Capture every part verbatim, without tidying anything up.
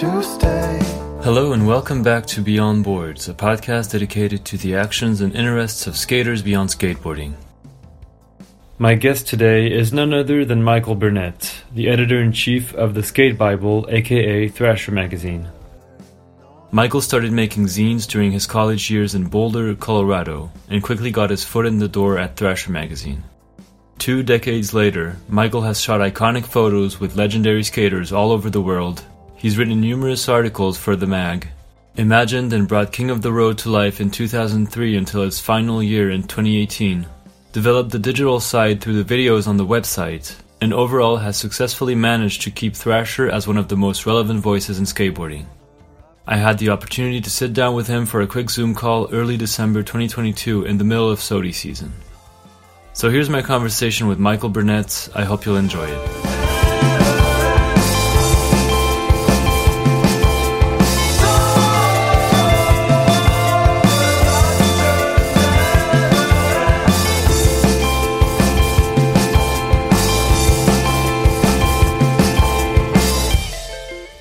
to stay. Hello and welcome back to Beyond Boards, a podcast dedicated to the actions and interests of skaters beyond skateboarding. My guest today is none other than Michael Burnett, the editor-in-chief of the Skate Bible, aka Thrasher Magazine. Michael started making zines during his college years in Boulder, Colorado, and quickly got his foot in the door at Thrasher Magazine. Two decades later, Michael has shot iconic photos with legendary skaters all over the world. He's written numerous articles for the mag, imagined and brought King of the Road to life in two thousand three until its final year in twenty eighteen, developed the digital side through the videos on the website, and overall has successfully managed to keep Thrasher as one of the most relevant voices in skateboarding. I had the opportunity to sit down with him for a quick Zoom call early December twenty twenty-two in the middle of SOTY season. So here's my conversation with Michael Burnett. I hope you'll enjoy it.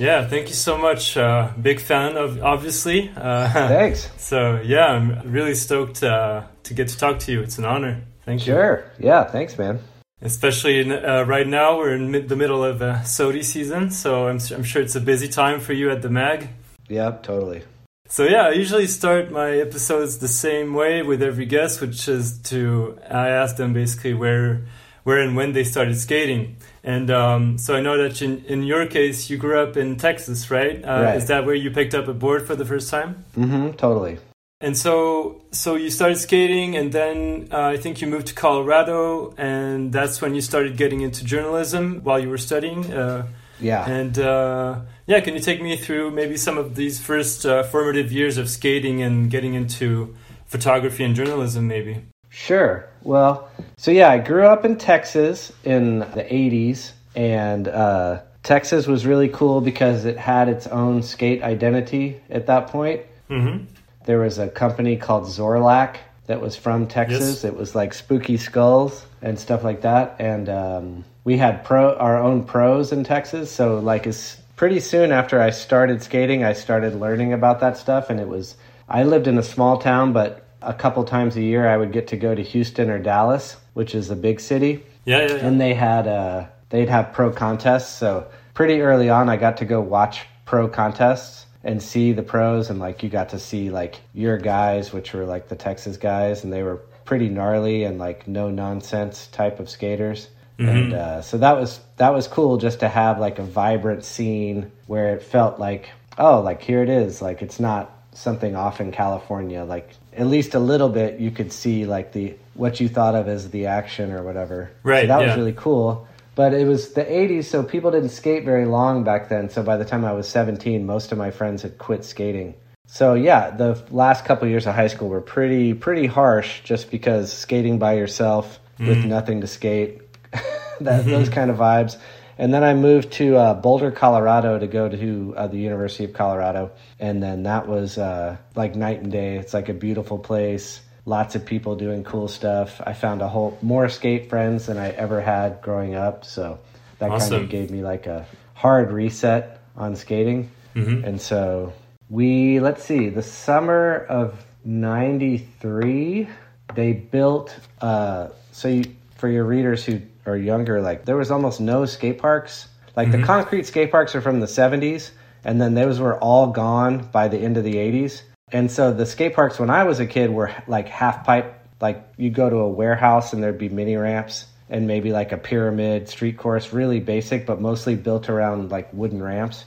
Yeah, thank you so much. Uh, big fan of, obviously. Uh, Thanks. So yeah, I'm really stoked uh, to get to talk to you. It's an honor. Thank you. Sure. Yeah. Thanks, man. Especially in, uh, right now, we're in mid- the middle of uh, SOTY season, so I'm, I'm sure it's a busy time for you at the mag. Yeah, totally. So yeah, I usually start my episodes the same way with every guest, which is to I ask them basically where, where and when they started skating. And um, so I know that in, in your case, you grew up in Texas, right? Uh, right? Is that where you picked up a board for the first time? Mm-hmm. Totally. And so so you started skating, and then uh, I think you moved to Colorado, and that's when you started getting into journalism while you were studying. Uh, yeah. And uh, yeah, can you take me through maybe some of these first uh, formative years of skating and getting into photography and journalism maybe? Sure. Well, so yeah, I grew up in Texas in the eighties, and uh, Texas was really cool because it had its own skate identity at that point. Mm-hmm. There was a company called Zorlac that was from Texas. Yes. It was like spooky skulls and stuff like that. And um, we had pro our own pros in Texas. So like as, pretty soon after I started skating, I started learning about that stuff. And it was, I lived in a small town, but a couple times a year I would get to go to Houston or Dallas, which is a big city. Yeah, yeah, yeah. And they had, uh, they'd have pro contests. So pretty early on, I got to go watch pro contests and see the pros, and like you got to see like your guys, which were like the Texas guys, and they were pretty gnarly and like no nonsense type of skaters. Mm-hmm. And uh, so that was that was cool just to have like a vibrant scene where it felt like, oh, like here it is, like it's not something off in California. Like at least a little bit you could see like the what you thought of as the action or whatever. Right. So that yeah. was really cool. But it was the eighties, so people didn't skate very long back then. So by the time I was seventeen, most of my friends had quit skating. So yeah, the last couple of years of high school were pretty pretty harsh just because skating by yourself mm-hmm. with nothing to skate, that, mm-hmm. those kind of vibes. And then I moved to uh, Boulder, Colorado to go to uh, the University of Colorado. And then that was uh, like night and day. It's like a beautiful place. Lots of people doing cool stuff. I found a whole more skate friends than I ever had growing up. So that awesome. Kind of gave me like a hard reset on skating. Mm-hmm. And so we, let's see, the summer of ninety-three, they built, uh, so you, for your readers who are younger, like there was almost no skate parks. Like mm-hmm. the concrete skate parks are from the seventies, and then those were all gone by the end of the eighties. And so the skate parks when I was a kid were like half pipe, like you'd go to a warehouse and there'd be mini ramps and maybe like a pyramid street course, really basic, but mostly built around like wooden ramps.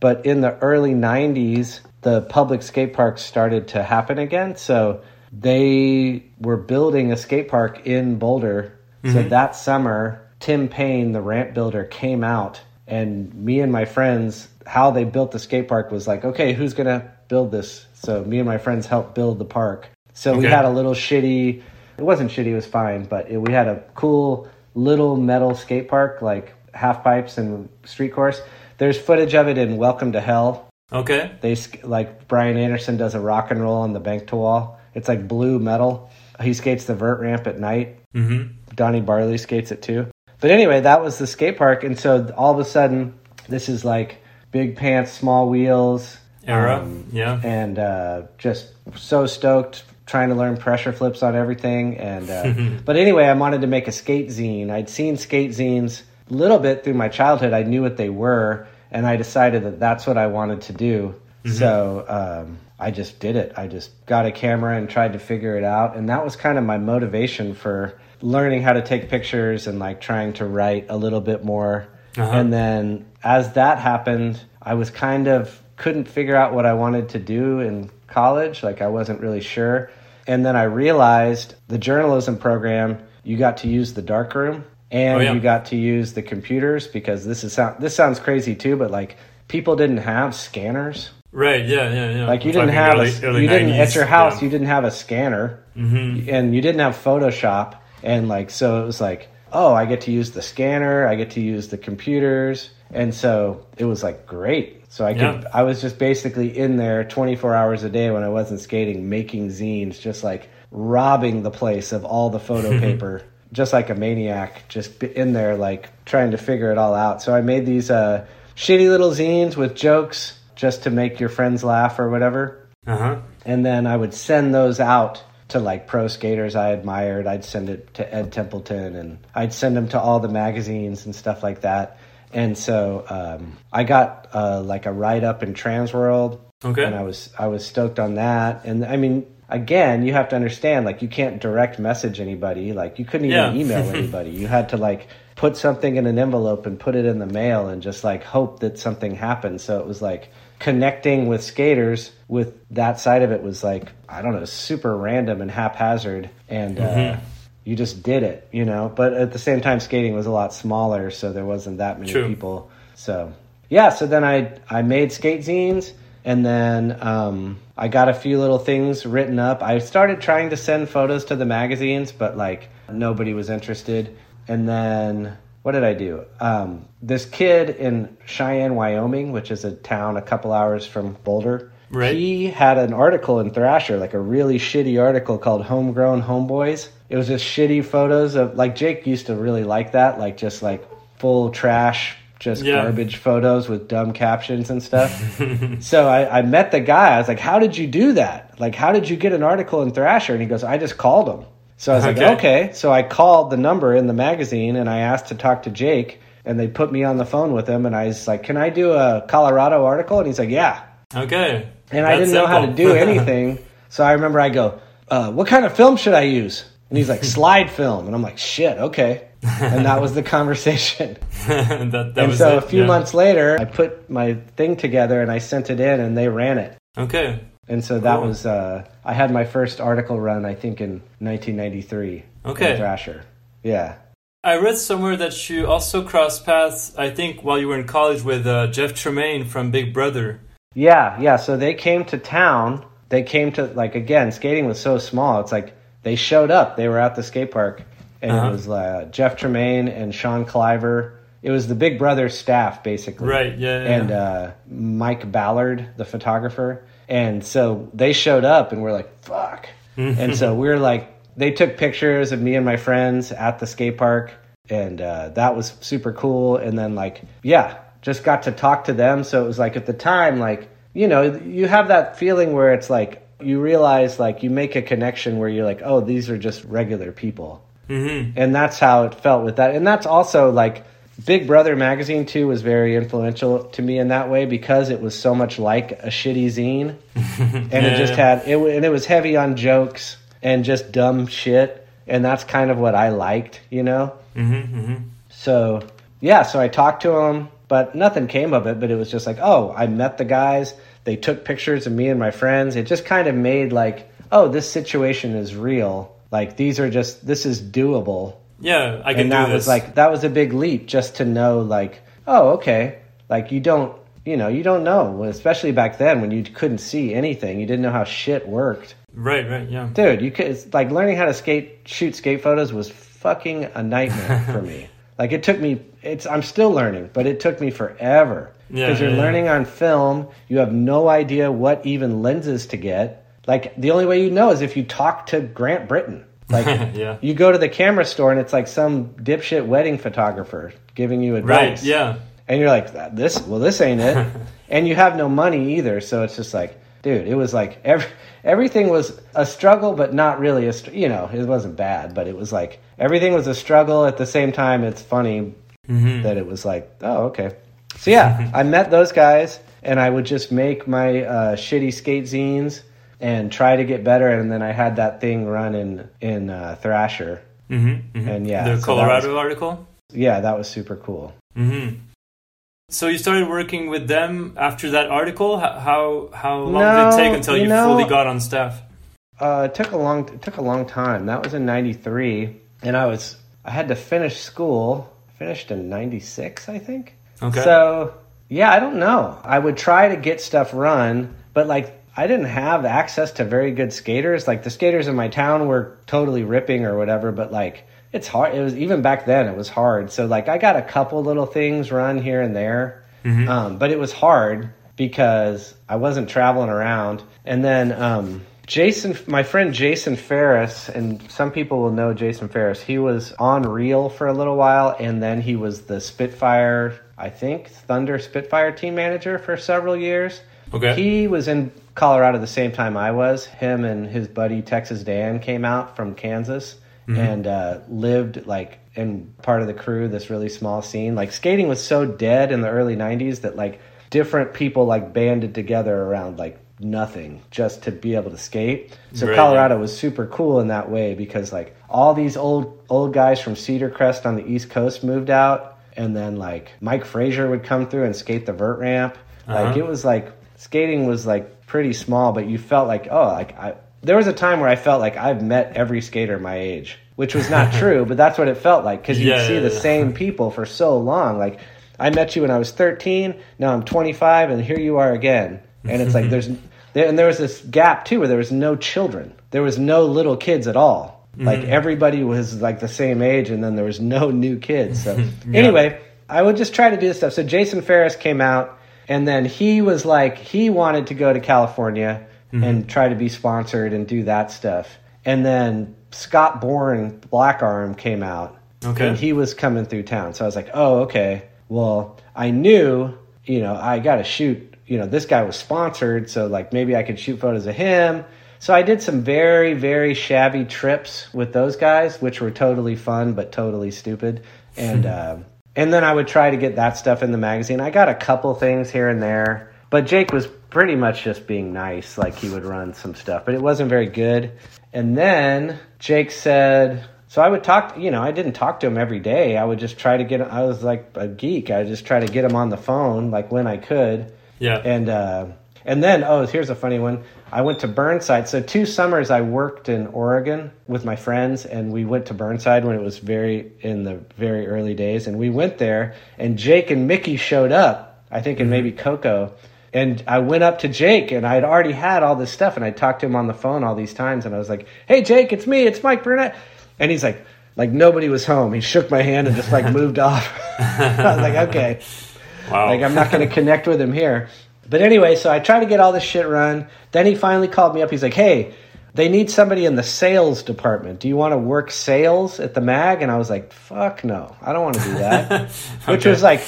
But in the early nineties, the public skate parks started to happen again. So they were building a skate park in Boulder. Mm-hmm. So that summer, Tim Payne, the ramp builder, came out, and me and my friends, how they built the skate park was like, okay, who's going to build this? So me and my friends helped build the park. So okay. we had a little shitty, it wasn't shitty, it was fine, but it, we had a cool little metal skate park, like half pipes and street course. There's footage of it in Welcome to Hell. Okay. They like Brian Anderson does a rock and roll on the bank to wall. It's like blue metal. He skates the vert ramp at night. Mm-hmm. Donnie Barley skates it too. But anyway, that was the skate park. And so all of a sudden, this is like big pants, small wheels era. Um, yeah. And uh, just so stoked trying to learn pressure flips on everything. And uh, but anyway, I wanted to make a skate zine. I'd seen skate zines a little bit through my childhood. I knew what they were, and I decided that that's what I wanted to do. Mm-hmm. So um, I just did it. I just got a camera and tried to figure it out. And that was kind of my motivation for learning how to take pictures and like trying to write a little bit more. Uh-huh. And then as that happened, I was kind of couldn't figure out what I wanted to do in college. Like I wasn't really sure. And then I realized the journalism program, you got to use the darkroom and oh, yeah. you got to use the computers, because this is this sounds crazy too, but like people didn't have scanners. Right, yeah, yeah, yeah. Like you didn't have early, a, early you didn't nineties, at your house, yeah. you didn't have a scanner, mm-hmm. and you didn't have Photoshop, and like so it was like, oh, I get to use the scanner, I get to use the computers, and so it was like great. So I could, yeah. I was just basically in there twenty-four hours a day when I wasn't skating, making zines, just like robbing the place of all the photo paper, just like a maniac, just in there like trying to figure it all out. So I made these uh, shitty little zines with jokes, just to make your friends laugh or whatever. Uh-huh. And then I would send those out to like pro skaters I admired. I'd send it to Ed Templeton, and I'd send them to all the magazines and stuff like that. And so um, I got uh, like a write-up in Transworld. Okay. And I was I was stoked on that. And I mean, again, you have to understand, like you can't direct message anybody. Like you couldn't even yeah. email anybody. You had to like put something in an envelope and put it in the mail and just like hope that something happened. So it was like connecting with skaters with that side of it was like, I don't know, super random and haphazard, and mm-hmm. uh, you just did it, you know. But at the same time, skating was a lot smaller, so there wasn't that many True. people. So yeah, so then I I made skate zines, and then um, I got a few little things written up. I started trying to send photos to the magazines, but like nobody was interested. And then what did I do? Um, this kid in Cheyenne, Wyoming, which is a town a couple hours from Boulder, right. he had an article in Thrasher, like a really shitty article called Homegrown Homeboys. It was just shitty photos of, like, Jake used to really like that, like just like full trash, just yeah. garbage photos with dumb captions and stuff. So I, I met the guy. I was like, how did you do that? Like, how did you get an article in Thrasher? And he goes, I just called him. So I was okay. like, okay. So I called the number in the magazine, and I asked to talk to Jake, and they put me on the phone with him, and I was like, can I do a Colorado article? And he's like, yeah. Okay. And That's I didn't simple. know how to do anything. So I remember I go, uh, what kind of film should I use? And he's like, slide film. And I'm like, shit, okay. And that was the conversation. that, that and was so it. a few yeah. months later, I put my thing together, and I sent it in, and they ran it. Okay. And so that cool. was, uh, I had my first article run, I think, in nineteen ninety-three. Okay. Thrasher. Yeah. I read somewhere that you also crossed paths, I think, while you were in college with uh, Jeff Tremaine from Big Brother. Yeah, yeah. So they came to town. They came to, like, again, skating was so small. It's like they showed up. They were at the skate park. And uh-huh. it was uh, Jeff Tremaine and Sean Cliver. It was the Big Brother staff, basically. Right, yeah, yeah. And uh, Mike Ballard, the photographer. And so they showed up, and we're like, fuck. And so we were like, they took pictures of me and my friends at the skate park, and uh, that was super cool. And then, like, yeah, just got to talk to them. So it was like, at the time, like, you know, you have that feeling where it's like, you realize, like, you make a connection where you're like, oh, these are just regular people. Mm-hmm. And that's how it felt with that. And that's also, like, Big Brother magazine, too, was very influential to me in that way, because it was so much like a shitty zine. And yeah, it just had, it, and it was heavy on jokes and just dumb shit. And that's kind of what I liked, you know? Mm-hmm, mm-hmm. So, yeah, so I talked to him, but nothing came of it. But it was just like, oh, I met the guys. They took pictures of me and my friends. It just kind of made like, oh, this situation is real. Like, these are just, this is doable. Yeah, I can do this. And that was like, that was a big leap just to know, like, oh, okay. Like, you don't, you know, you don't know, especially back then when you couldn't see anything. You didn't know how shit worked. Right, right, yeah. Dude, you could, it's like learning how to skate, shoot skate photos was fucking a nightmare for me. Like, it took me, it's, I'm still learning, but it took me forever. Yeah. Because you're yeah, learning yeah. on film, you have no idea what even lenses to get. Like, the only way you know is if you talk to Grant Britton. Like, yeah. you go to the camera store, and it's like some dipshit wedding photographer giving you advice. Right, yeah. And you're like, this, well, this ain't it. And you have no money either. So it's just like, dude, it was like every, everything was a struggle, but not really a, str- you know, it wasn't bad, but it was like everything was a struggle. At the same time, it's funny mm-hmm. that it was like, oh, okay. So yeah, I met those guys and I would just make my uh, shitty skate zines and try to get better. And then I had that thing run in, in uh, Thrasher. Mm-hmm, mm-hmm. And yeah, the so Colorado was, article? Yeah, that was super cool. Mm-hmm. So you started working with them after that article? How how long no, did it take until you no, fully got on staff? Uh, it took a long it took a long time. That was in ninety-three, and I was I had to finish school. Finished in ninety-six, I think. Okay. So yeah, I don't know. I would try to get stuff run, but like I didn't have access to very good skaters. Like the skaters in my town were totally ripping or whatever, but like. It's hard. It was even back then. It was hard. So like I got a couple little things run here and there, mm-hmm. um, but it was hard because I wasn't traveling around. And then um, Jason, my friend Jason Ferris, and some people will know Jason Ferris. He was on Reel for a little while, and then he was the Spitfire, I think, Thunder Spitfire team manager for several years. Okay. He was in Colorado the same time I was. Him and his buddy Texas Dan came out from Kansas. Mm-hmm. And uh, lived like in part of the crew, this really small scene. Like skating was so dead in the early nineties that like different people like banded together around like nothing just to be able to skate. So right. Colorado was super cool in that way because like all these old old guys from Cedar Crest on the East Coast moved out, and then like Mike Frazier would come through and skate the vert ramp. Uh-huh. Like it was like skating was like pretty small, but you felt like oh like I. There was a time where I felt like I've met every skater my age, which was not true, but that's what it felt like because you'd yeah, see yeah, the yeah. same people for so long. Like, I met you when I was thirteen, now I'm twenty-five, and here you are again. And it's like there's there, – and there was this gap, too, where there was no children. There was no little kids at all. Mm-hmm. Like, everybody was, like, the same age, and then there was no new kids. So yeah. Anyway, I would just try to do this stuff. So Jason Ferris came out, and then he was like – he wanted to go to California – Mm-hmm. and try to be sponsored and do that stuff. And then Scott Bourne Blackarm came out. Okay. And he was coming through town. So I was like, oh, okay. Well, I knew, you know, I got to shoot. You know, this guy was sponsored, so, like, maybe I could shoot photos of him. So I did some very, very shabby trips with those guys, which were totally fun but totally stupid. And, um, and then I would try to get that stuff in the magazine. I got a couple things here and there. But Jake was pretty much just being nice, like he would run some stuff, but it wasn't very good. And then Jake said, so I would talk, you know, I didn't talk to him every day. I would just try to get him. I was like a geek. I would just try to get him on the phone, like when I could. Yeah. And, uh, and then, oh, here's a funny one. I went to Burnside. So two summers I worked in Oregon with my friends, and we went to Burnside when it was very, in the very early days. And we went there, and Jake and Mickey showed up, I think, and mm-hmm. maybe Coco. And I went up to Jake, and I had already had all this stuff, and I talked to him on the phone all these times, and I was like, hey, Jake, it's me, it's Mike Burnett. And he's like, like nobody was home. He shook my hand and just like moved off. I was like, okay. Wow. Like I'm not going to connect with him here. But anyway, so I tried to get all this shit run. Then he finally called me up. He's like, hey, they need somebody in the sales department. Do you want to work sales at the mag? And I was like, fuck no, I don't want to do that. Okay. Which was like...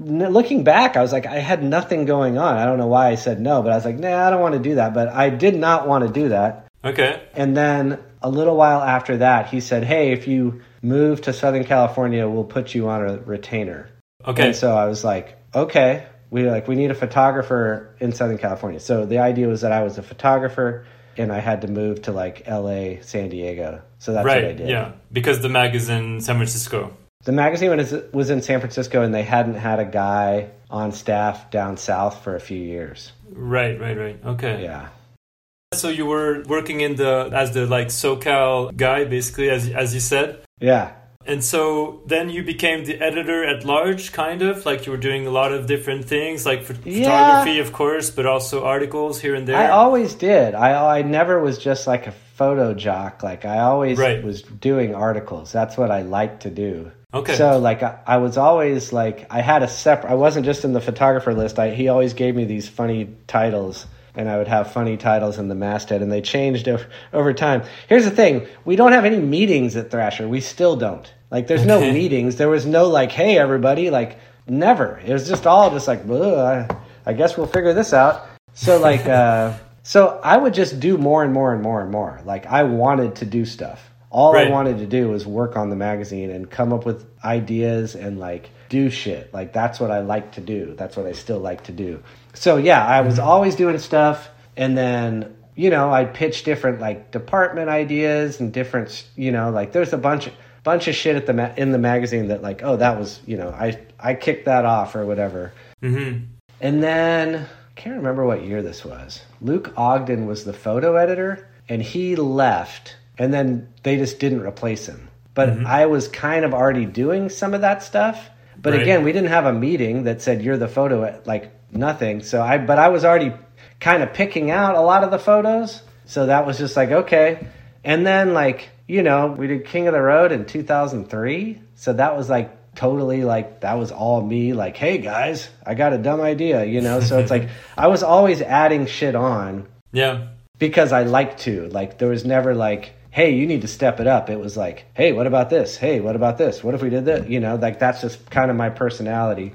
Looking back, I was like, I had nothing going on. I don't know why I said no, but I was like, nah, I don't want to do that. But I did not want to do that. Okay. And then a little while after that, he said, hey, if you move to Southern California, we'll put you on a retainer. Okay. And so I was like, okay, we like we need a photographer in Southern California. So the idea was that I was a photographer and I had to move to like L A, San Diego. So that's right, what I did. Yeah, because the mag is in San Francisco. The magazine was in San Francisco, and they hadn't had a guy on staff down south for a few years. Right, right, right. Okay. Yeah. So you were working in the as the like SoCal guy, basically, as as you said. Yeah. And so then you became the editor at large, kind of like you were doing a lot of different things, like photography, yeah. of course, but also articles here and there. I always did. I I never was just like a photo jock. Like I always right. was doing articles. That's what I liked to do. Okay. So like I, I was always like I had a separate. I wasn't just in the photographer list. I he always gave me these funny titles, and I would have funny titles in the masthead, and they changed over, over time. Here's the thing: we don't have any meetings at Thrasher. We still don't. Like there's okay. no meetings. There was no like, hey everybody, like never. It was just all just like, I, I guess we'll figure this out. So like, uh, so I would just do more and more and more and more. Like I wanted to do stuff. All right. I wanted to do was work on the magazine and come up with ideas and like do shit. Like that's what I like to do. That's what I still like to do. So yeah, I was always doing stuff. And then, you know, I'd pitch different like department ideas and different, you know, like there's a bunch of, bunch of shit at the ma- in the magazine that like, oh, that was, you know, I, I kicked that off or whatever. Mm-hmm. And then I can't remember what year this was. Luke Ogden was the photo editor and he left. And then they just didn't replace him. But mm-hmm. I was kind of already doing some of that stuff. But right. again, we didn't have a meeting that said, you're the photo, ed-, like nothing. So I, but I was already kind of picking out a lot of the photos. So that was just like, okay. And then like, you know, we did King of the Road in two thousand three. So that was like, totally like that was all me, like, hey guys, I got a dumb idea, you know. So it's like I was always adding shit on, yeah, because I like to, like, there was never like, hey, you need to step it up. It was like, hey, what about this? Hey, what about this? What if we did that? You know, like that's just kind of my personality.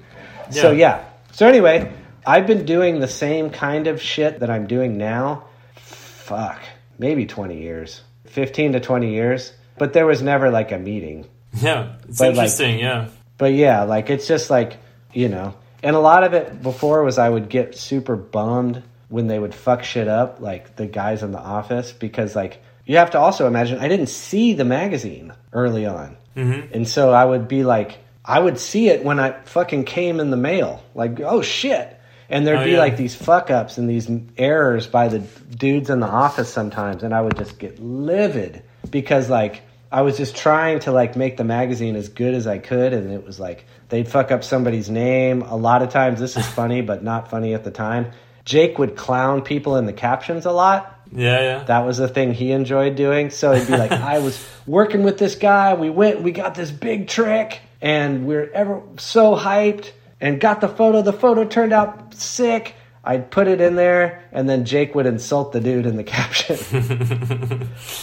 Yeah. So yeah, so anyway, I've been doing the same kind of shit that I'm doing now, fuck, maybe twenty years, fifteen to twenty years, but there was never like a meeting. Yeah, it's but interesting, like, yeah. But yeah, like, it's just like, you know. And a lot of it before was I would get super bummed when they would fuck shit up, like, the guys in the office. Because, like, you have to also imagine, I didn't see the magazine early on. Mm-hmm. And so I would be like, I would see it when I fucking came in the mail. Like, oh, shit. And there'd oh, be, yeah. like, these fuck-ups and these errors by the dudes in the office sometimes. And I would just get livid because, like, I was just trying to like make the magazine as good as I could, and it was like they'd fuck up somebody's name. A lot of times, this is funny, but not funny at the time. Jake would clown people in the captions a lot. Yeah, yeah. That was the thing he enjoyed doing. So he'd be like, I was working with this guy. We went, we got this big trick, and we're ever so hyped and got the photo. The photo turned out sick. I'd put it in there, and then Jake would insult the dude in the caption,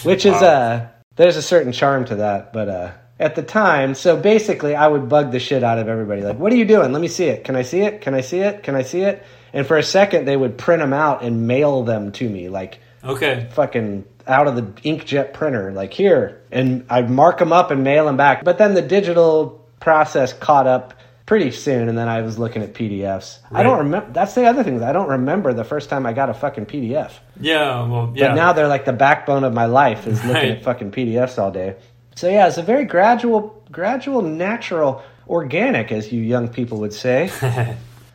which is a... Wow. Uh, There's a certain charm to that, but uh, at the time, so basically I would bug the shit out of everybody. Like, what are you doing? Let me see it. Can I see it? Can I see it? Can I see it? And for a second, they would print them out and mail them to me, like, okay, fucking out of the inkjet printer, like, here. And I'd mark them up and mail them back. But then the digital process caught up pretty soon, and then I was looking at P D Fs. Right. I don't remember. That's the other thing. I don't remember the first time I got a fucking P D F. Yeah, well, yeah. But now they're like the backbone of my life is looking right. at fucking P D Fs all day. So yeah, it's a very gradual, gradual, natural, organic, as you young people would say.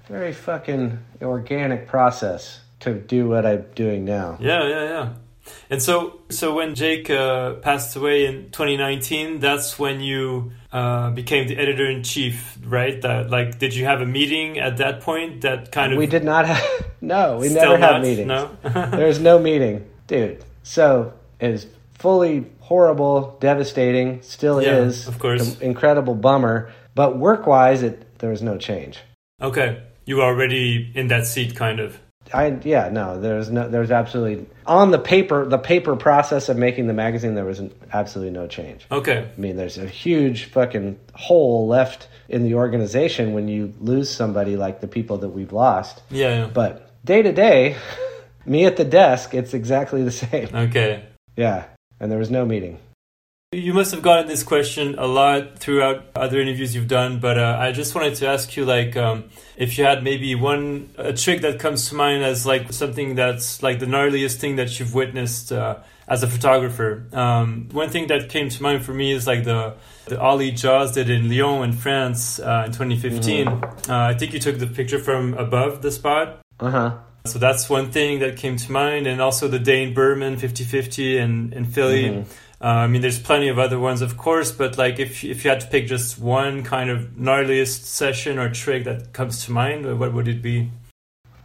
Very fucking organic process to do what I'm doing now. Yeah, yeah, yeah. And so, so when Jake uh, passed away in twenty nineteen, that's when you uh, became the editor-in-chief, right? That, like, did you have a meeting at that point? That kind of we did not have. No, we never had meetings. No, there's no meeting, dude. So it is fully horrible, devastating. Still yeah, is, of course, incredible bummer. But work-wise, it there was no change. Okay, you were already in that seat, kind of. I yeah no there's no there's absolutely on the paper the paper process of making the magazine there was an, absolutely no change. Okay, I mean there's a huge fucking hole left in the organization when you lose somebody like the people that we've lost. Yeah, yeah. But day to day, me at the desk, it's exactly the same. Okay, yeah, and there was no meeting. You must have gotten this question a lot throughout other interviews you've done, but uh, I just wanted to ask you, like, um, if you had maybe one a trick that comes to mind as, like, something that's, like, the gnarliest thing that you've witnessed uh, as a photographer. Um, one thing that came to mind for me is, like, the, the Ollie Jaws did in Lyon in France uh, in twenty fifteen. Mm-hmm. Uh, I think you took the picture from above the spot. Uh-huh. So that's one thing that came to mind, and also the Dane Berman fifty fifty in, in Philly. Mm-hmm. Uh, I mean, there's plenty of other ones, of course, but like if if you had to pick just one kind of gnarliest session or trick that comes to mind, what would it be?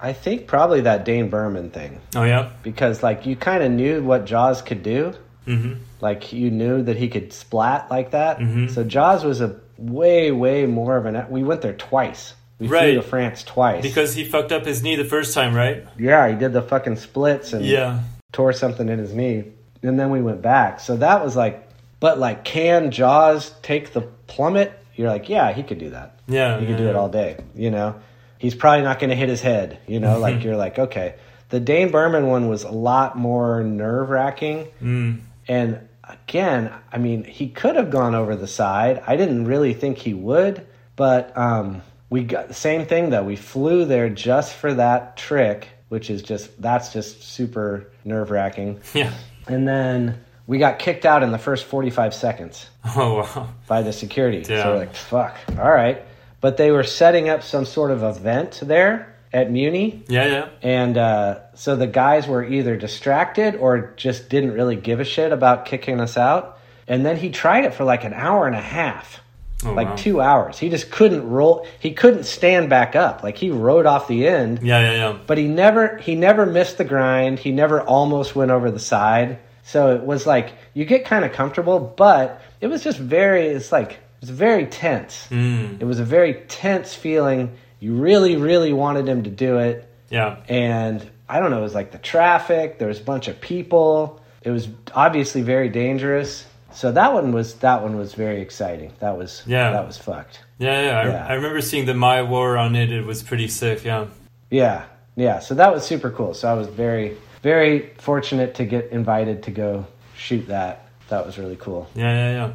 I think probably that Dane Berman thing. Oh, yeah? Because like you kind of knew what Jaws could do. Mm-hmm. Like you knew that he could splat like that. Mm-hmm. So Jaws was a way, way more of an... We went there twice. We right. flew to France twice. Because he fucked up his knee the first time, right? Yeah, he did the fucking splits and yeah. tore something in his knee. And then we went back. So that was like, but like, can Jaws take the plummet? you're like, yeah, he could do that. Yeah. He could yeah, do yeah. it all day, you know? He's probably not going to hit his head, you know? Like, you're like, okay. The Dane Berman one was a lot more nerve-wracking. Mm. And again, I mean, he could have gone over the side. I didn't really think he would, but um, we got the same thing, though. We flew there just for that trick, which is just, that's just super nerve-wracking. Yeah. And then we got kicked out in the first forty-five seconds. Oh, wow. By the security. Damn. So we're like, fuck, all right. But they were setting up some sort of event there at Muni. Yeah, yeah. And uh, so the guys were either distracted or just didn't really give a shit about kicking us out. And then he tried it for like an hour and a half. Oh, like wow. two hours. He just couldn't roll. He couldn't stand back up. Like, he rode off the end. Yeah, yeah, yeah. But he never, he never missed the grind. He never almost went over the side. So it was like, you get kind of comfortable, but it was just very, it's like, it was very tense. Mm. It was a very tense feeling. You really, really wanted him to do it. Yeah. And I don't know, it was like the traffic. There was a bunch of people. It was obviously very dangerous. So that one was that one was very exciting. That was yeah. that was fucked. Yeah, yeah. I, yeah. I remember seeing the My War on it. It was pretty sick. Yeah. Yeah, yeah. So that was super cool. So I was very, very fortunate to get invited to go shoot that. That was really cool. Yeah, yeah, yeah.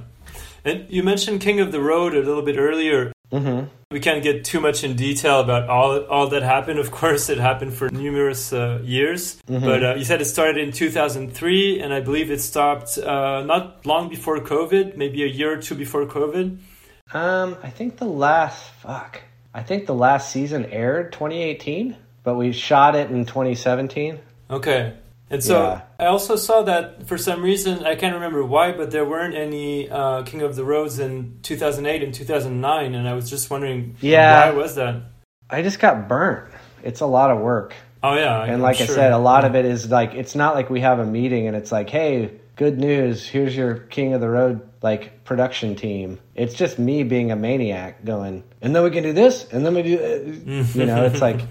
And you mentioned King of the Road a little bit earlier. Mm-hmm. We can't get too much in detail about all all that happened. Of course, it happened for numerous uh, years. Mm-hmm. But uh, you said it started in two thousand three, and I believe it stopped uh, not long before COVID, maybe a year or two before COVID. Um, I think the last fuck. I think the last season aired twenty eighteen, but we shot it in twenty seventeen. Okay. And so yeah. I also saw that for some reason, I can't remember why, but there weren't any uh, King of the Roads in two thousand eight and two thousand nine. And I was just wondering, yeah, why was that? I just got burnt. It's a lot of work. Oh, yeah. And I'm like sure. I said, a lot yeah. of it is like, it's not like we have a meeting and it's like, hey, good news. Here's your King of the Road, like, production team. It's just me being a maniac going, and then we can do this. And then we do, uh, you know, it's like.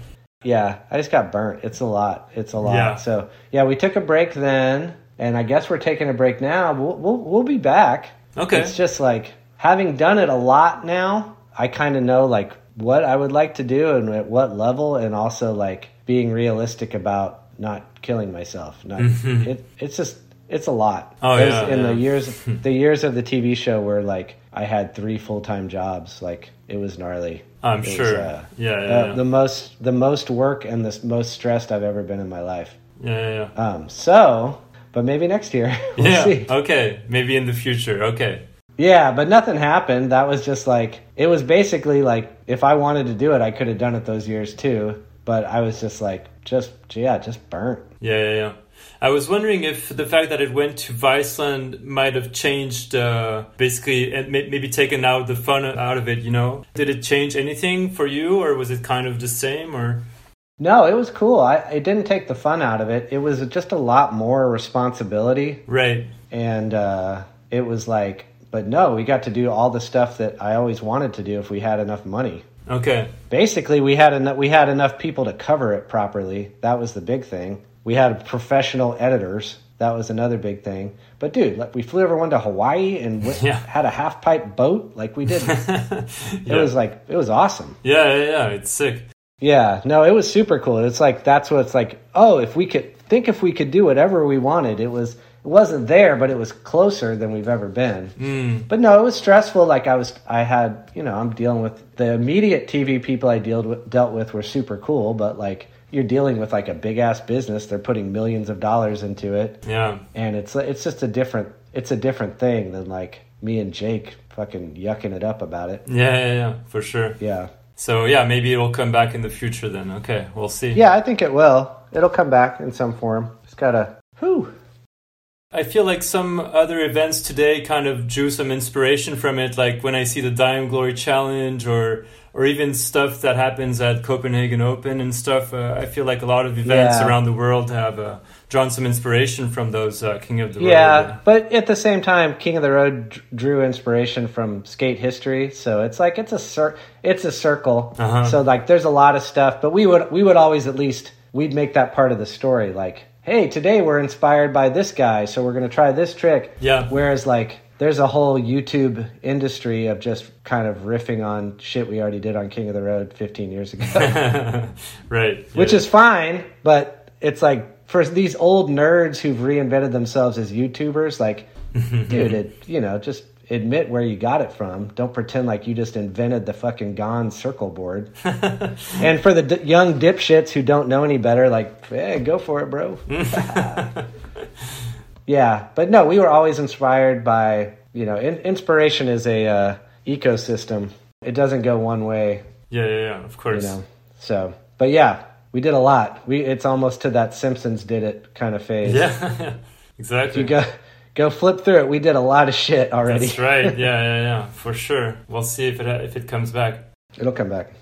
Yeah, I just got burnt. It's a lot. It's a lot. Yeah. So, yeah, we took a break then, and I guess we're taking a break now. We'll, we'll, we'll be back. Okay. It's just like, having done it a lot now, I kind of know, like, what I would like to do and at what level, and also, like, being realistic about not killing myself. Not, mm-hmm. it, it's just, it's a lot. Oh, There's, yeah. In yeah. the years, the years of the T V show where, like, I had three full-time jobs, like, it was gnarly. I'm it sure. Was, uh, yeah, yeah, uh, yeah. The most, the most work and the most stressed I've ever been in my life. Yeah, yeah. yeah. Um. So, but maybe next year. we'll yeah. See. Okay. Maybe in the future. Okay. Yeah, but nothing happened. That was just like, it was basically like, if I wanted to do it, I could have done it those years too. But I was just like, just yeah, just burnt. Yeah, yeah, yeah. I was wondering if the fact that it went to Viceland might have changed, uh, basically, and maybe taken out the fun out of it, you know? Did it change anything for you, or was it kind of the same, or...? No, it was cool. I, it didn't take the fun out of it. It was just a lot more responsibility. Right. And uh, it was like, but no, we got to do all the stuff that I always wanted to do if we had enough money. Okay. Basically, we had en- we had enough people to cover it properly. That was the big thing. We had professional editors. That was another big thing. But, dude, like, we flew everyone to Hawaii and went, yeah. had a half-pipe boat. Like, we did. yeah. It was, like, it was awesome. Yeah, yeah, yeah. It's sick. Yeah. No, it was super cool. It's, like, that's what it's, like, oh, if we could, think if we could do whatever we wanted. It was, it wasn't there, but it was closer than we've ever been. Mm. But, no, it was stressful. Like, I was, I had, you know, I'm dealing with, the immediate T V people I dealt with, dealt with were super cool, but, like, you're dealing with like a big ass business. They're putting millions of dollars into it. Yeah. And it's it's just a different it's a different thing than like me and Jake fucking yucking it up about it. Yeah, yeah, yeah, for sure. Yeah. So yeah, maybe it'll come back in the future then. Okay, we'll see. Yeah, I think it will. It'll come back in some form. It's gotta whew. I feel like some other events today kind of drew some inspiration from it, like when I see the Dime Glory Challenge or or even stuff that happens at Copenhagen Open and stuff. Uh, I feel like a lot of events yeah. around the world have uh, drawn some inspiration from those uh, King of the Road. Yeah, but at the same time, King of the Road drew inspiration from skate history. So it's like it's a cir- it's a circle. Uh-huh. So like there's a lot of stuff, but we would we would always at least we'd make that part of the story. Like, hey, today we're inspired by this guy, so we're going to try this trick. Yeah. Whereas like there's a whole YouTube industry of just kind of riffing on shit we already did on King of the Road fifteen years ago. Right. Which yeah. is fine, but it's like for these old nerds who've reinvented themselves as YouTubers, like, dude, it, you know, just admit where you got it from. Don't pretend like you just invented the fucking Gone circle board. And for the d- young dipshits who don't know any better, like, hey, go for it, bro. Yeah, but no, we were always inspired by, you know, in- inspiration is a uh, ecosystem. It doesn't go one way. Yeah, yeah, yeah, of course. You know? So, but yeah, we did a lot. We It's almost to that Simpsons did it kind of phase. Yeah, exactly. You go, go flip through it. We did a lot of shit already. That's right. Yeah, yeah, yeah, for sure. We'll see if it if it comes back. It'll come back.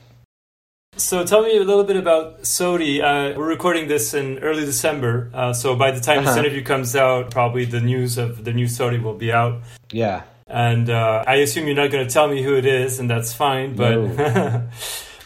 So tell me a little bit about SOTY. Uh, we're recording this in early December, uh, so by the time uh-huh. this interview comes out, probably the news of the new SOTY will be out. Yeah. And uh, I assume you're not going to tell me who it is, and that's fine. But no.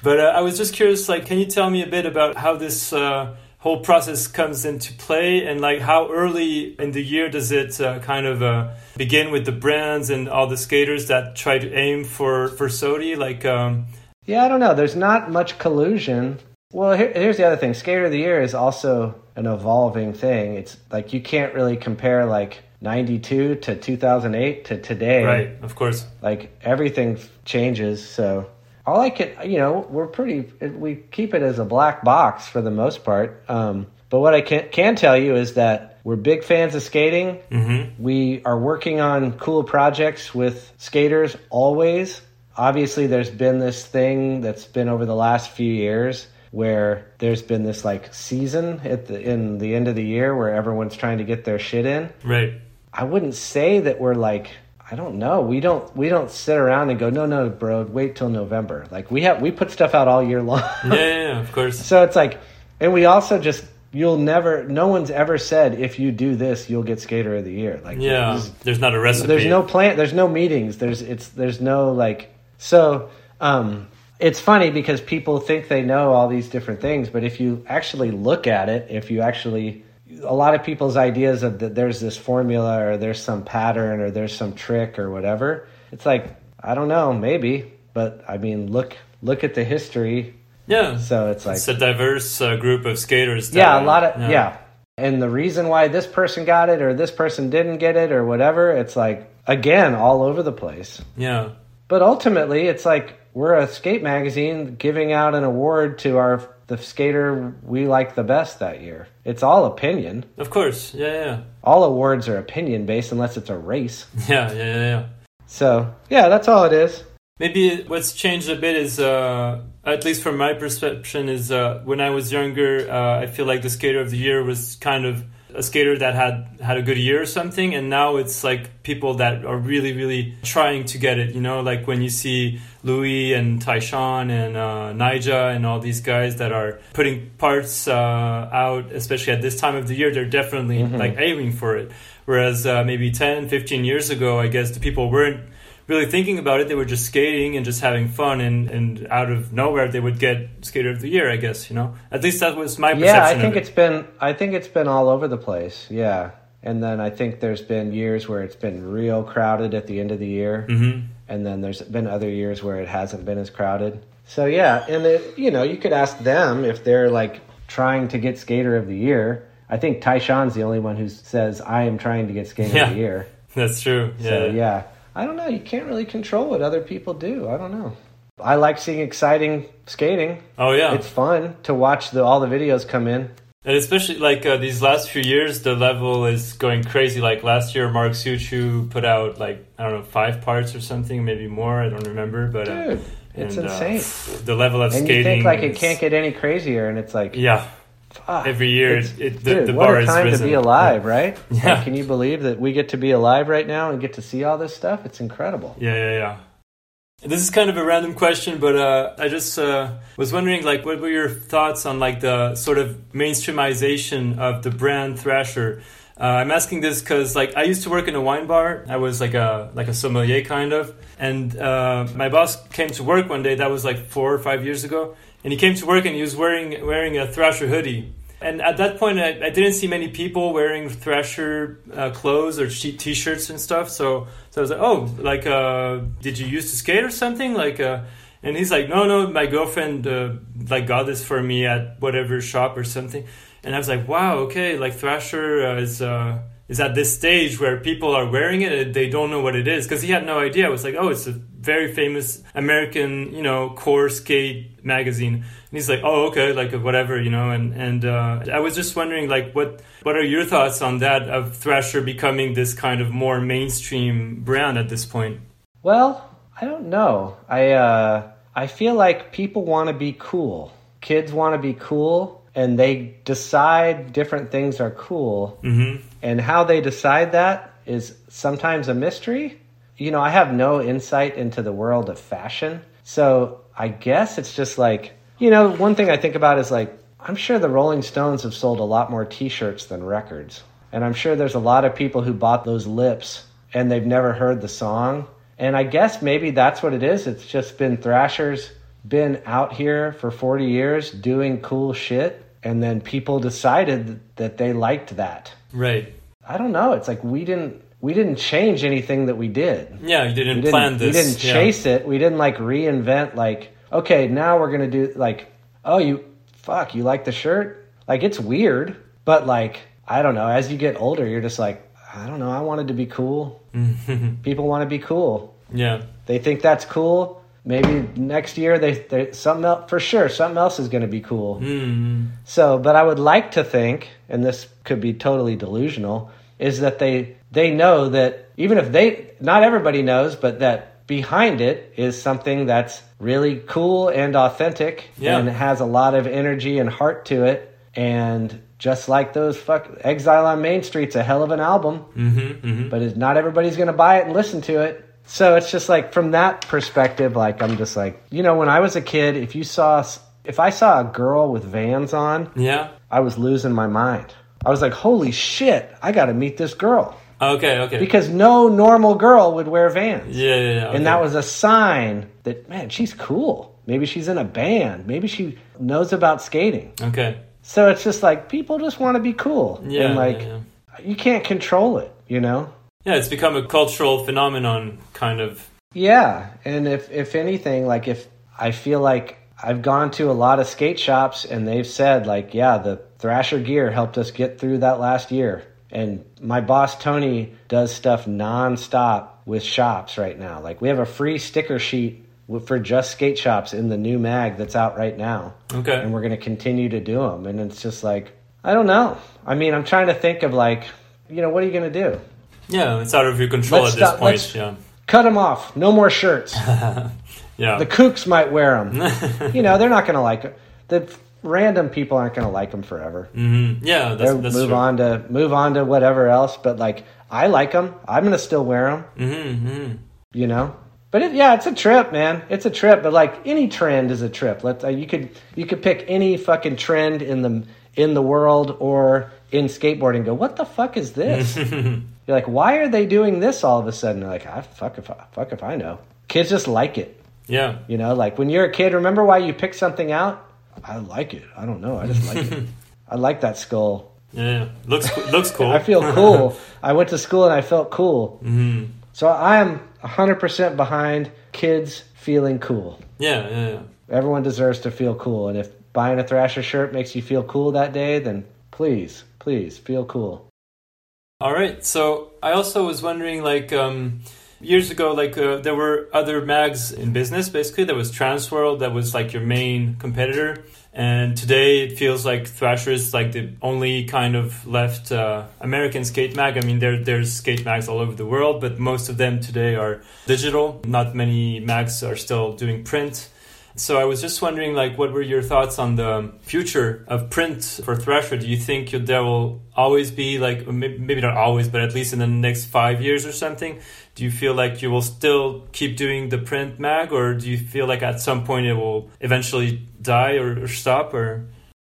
But uh, I was just curious, like, can you tell me a bit about how this uh, whole process comes into play, and like how early in the year does it uh, kind of uh, begin with the brands and all the skaters that try to aim for for SOTY, like? Um, Yeah, I don't know. There's not much collusion. Well, here, here's the other thing. Skater of the Year is also an evolving thing. It's like you can't really compare like ninety-two to two thousand eight to today. Right, of course. Like everything changes. So all I could, you know, we're pretty, we keep it as a black box for the most part. Um, but what I can, can tell you is that we're big fans of skating. Mm-hmm. We are working on cool projects with skaters always. Obviously, there's been this thing that's been over the last few years where there's been this like season at the in the end of the year where everyone's trying to get their shit in. Right. I wouldn't say that we're like, I don't know. We don't we don't sit around and go, no, no, bro, wait till November. Like we have we put stuff out all year long. Yeah, yeah, of course. So it's like, and we also just you'll never. No one's ever said if you do this, you'll get Skater of the Year. Like yeah, there's, there's not a recipe. There's no plan. There's no meetings. There's it's there's no like. So um, it's funny because people think they know all these different things, but if you actually look at it, if you actually, a lot of people's ideas of that there's this formula or there's some pattern or there's some trick or whatever, it's like, I don't know, maybe, but I mean, look, look at the history. Yeah. So it's like. It's a diverse uh, group of skaters. That, yeah, a lot of, yeah. yeah. And the reason why this person got it or this person didn't get it or whatever, it's like, again, all over the place. Yeah. But ultimately, it's like we're a skate magazine giving out an award to our the skater we like the best that year. It's all opinion. Of course, yeah, yeah. All awards are opinion-based unless it's a race. Yeah, yeah, yeah, yeah. So, yeah, that's all it is. Maybe what's changed a bit is, uh, at least from my perception, is uh, when I was younger, uh, I feel like the Skater of the Year was kind of a skater that had had a good year or something, and now it's like people that are really really trying to get it, you know, like when you see Louis and Tyshawn and uh Nija and all these guys that are putting parts uh out, especially at this time of the year, they're definitely mm-hmm. like aiming for it, whereas uh, maybe ten fifteen years ago, I guess the people weren't really thinking about it. They were just skating and just having fun, and, and out of nowhere they would get Skater of the Year, I guess, you know? At least that was my perception. Yeah, I think of it. it's been I think it's been all over the place. Yeah. And then I think there's been years where it's been real crowded at the end of the year. Mm-hmm. And then there's been other years where it hasn't been as crowded. So yeah, and it, you know, you could ask them if they're like trying to get Skater of the Year. I think Tyshawn's the only one who says I am trying to get Skater yeah, of the Year. That's true. Yeah. So yeah. I don't know. You can't really control what other people do. I don't know. I like seeing exciting skating. Oh, yeah. It's fun to watch the, all the videos come in. And especially, like, uh, these last few years, the level is going crazy. Like, last year, Mark Suchu put out, like, I don't know, five parts or something, maybe more. I don't remember. But, uh, Dude, it's and, insane. Uh, the level of and skating. And you think, like, it can't get any crazier, and it's like... Yeah. Fuck. Every year, it, it, the, dude, the bar is risen. What a time to be alive, yeah. right? Yeah. Like, can you believe that we get to be alive right now and get to see all this stuff? It's incredible. Yeah, yeah, yeah. This is kind of a random question, but uh, I just uh, was wondering, like, what were your thoughts on like the sort of mainstreamization of the brand Thrasher? Uh, I'm asking this because, like, I used to work in a wine bar. I was like a like a sommelier kind of, and uh, my boss came to work one day. That was like four or five years ago. And he came to work and he was wearing wearing a Thrasher hoodie. And at that point, I, I didn't see many people wearing Thrasher uh, clothes or t-shirts and stuff. So, so I was like, oh, like, uh, did you used to skate or something? Like, uh, and he's like, no, no, my girlfriend, uh, like, got this for me at whatever shop or something. And I was like, wow, okay, like, Thrasher uh, is uh, is at this stage where people are wearing it and they don't know what it is. Because he had no idea. I was like, oh, it's a very famous American, you know, core skate magazine. And he's like, oh, okay, like, whatever, you know. And, and uh, I was just wondering, like, what, what are your thoughts on that, of Thrasher becoming this kind of more mainstream brand at this point? Well, I don't know. I uh, I feel like people want to be cool. Kids want to be cool. And they decide different things are cool. Mm-hmm. And how they decide that is sometimes a mystery. You know, I have no insight into the world of fashion. So I guess it's just like, you know, one thing I think about is like, I'm sure the Rolling Stones have sold a lot more t-shirts than records. And I'm sure there's a lot of people who bought those Lips and they've never heard the song. And I guess maybe that's what it is. It's just been Thrasher's been out here for forty years doing cool shit. And then people decided that they liked that. Right. I don't know. It's like we didn't we didn't change anything that we did. Yeah, you didn't, didn't plan this. We didn't chase yeah. it. We didn't like reinvent like, okay, now we're going to do like, oh, you fuck, you like the shirt? Like it's weird. But like, I don't know. As you get older, you're just like, I don't know. I wanted to be cool. People want to be cool. Yeah. They think that's cool. Maybe next year they, they something else for sure. Something else is going to be cool. Mm. So, but I would like to think, and this could be totally delusional, is that they they know that even if they not everybody knows, but that behind it is something that's really cool and authentic yeah. and has a lot of energy and heart to it. And just like those fuck Exile on Main Street's a hell of an album, mm-hmm, mm-hmm. but it's, not everybody's going to buy it and listen to it. So it's just like, from that perspective, like, I'm just like, you know, when I was a kid, if you saw, if I saw a girl with Vans on, yeah, I was losing my mind. I was like, holy shit, I got to meet this girl. Okay, okay. Because no normal girl would wear Vans. Yeah, yeah, yeah. Okay. And that was a sign that, man, she's cool. Maybe she's in a band. Maybe she knows about skating. Okay. So it's just like, people just want to be cool. Yeah, and like, yeah, yeah. you can't control it, you know? Yeah, it's become a cultural phenomenon, kind of. Yeah, and if if anything, like if I feel like I've gone to a lot of skate shops and they've said like, yeah, the Thrasher gear helped us get through that last year. And my boss, Tony, does stuff nonstop with shops right now. Like we have a free sticker sheet for just skate shops in the new mag that's out right now. Okay. And we're going to continue to do them. And it's just like, I don't know. I mean, I'm trying to think of like, you know, what are you going to do? Yeah, it's out of your control let's at this stop, point. Yeah. Cut them off. No more shirts. yeah. The kooks might wear them. you know, they're not going to like it. The random people aren't going to like them forever. Mm-hmm. Yeah, that's, that's move true. On to, move on to whatever else. But, like, I like them. I'm going to still wear them. Mm-hmm. You know? But, it, yeah, it's a trip, man. It's a trip. But, like, any trend is a trip. Let's, uh, you could you could pick any fucking trend in the in the world or in skateboarding and go, what the fuck is this? You're like, why are they doing this all of a sudden? They're like, I fuck if I, fuck if I know. Kids just like it. Yeah. You know, like when you're a kid, remember why you pick something out? I like it. I don't know. I just like it. I like that skull. Yeah. Looks looks cool. I feel cool. I went to school and I felt cool. Mm-hmm. So I am one hundred percent behind kids feeling cool. Yeah, yeah, yeah. Everyone deserves to feel cool. And if buying a Thrasher shirt makes you feel cool that day, then please, please feel cool. All right. So I also was wondering, like, um, years ago, like, uh, there were other mags in business, basically. There was Transworld, that was, like, your main competitor. And today it feels like Thrasher is, like, the only kind of left uh, American skate mag. I mean, there there's skate mags all over the world, but most of them today are digital. Not many mags are still doing print. So I was just wondering, like, what were your thoughts on the future of print for Thrasher? Do you think there will always be, like, maybe not always, but at least in the next five years or something, do you feel like you will still keep doing the print mag, or do you feel like at some point it will eventually die or, or stop? Or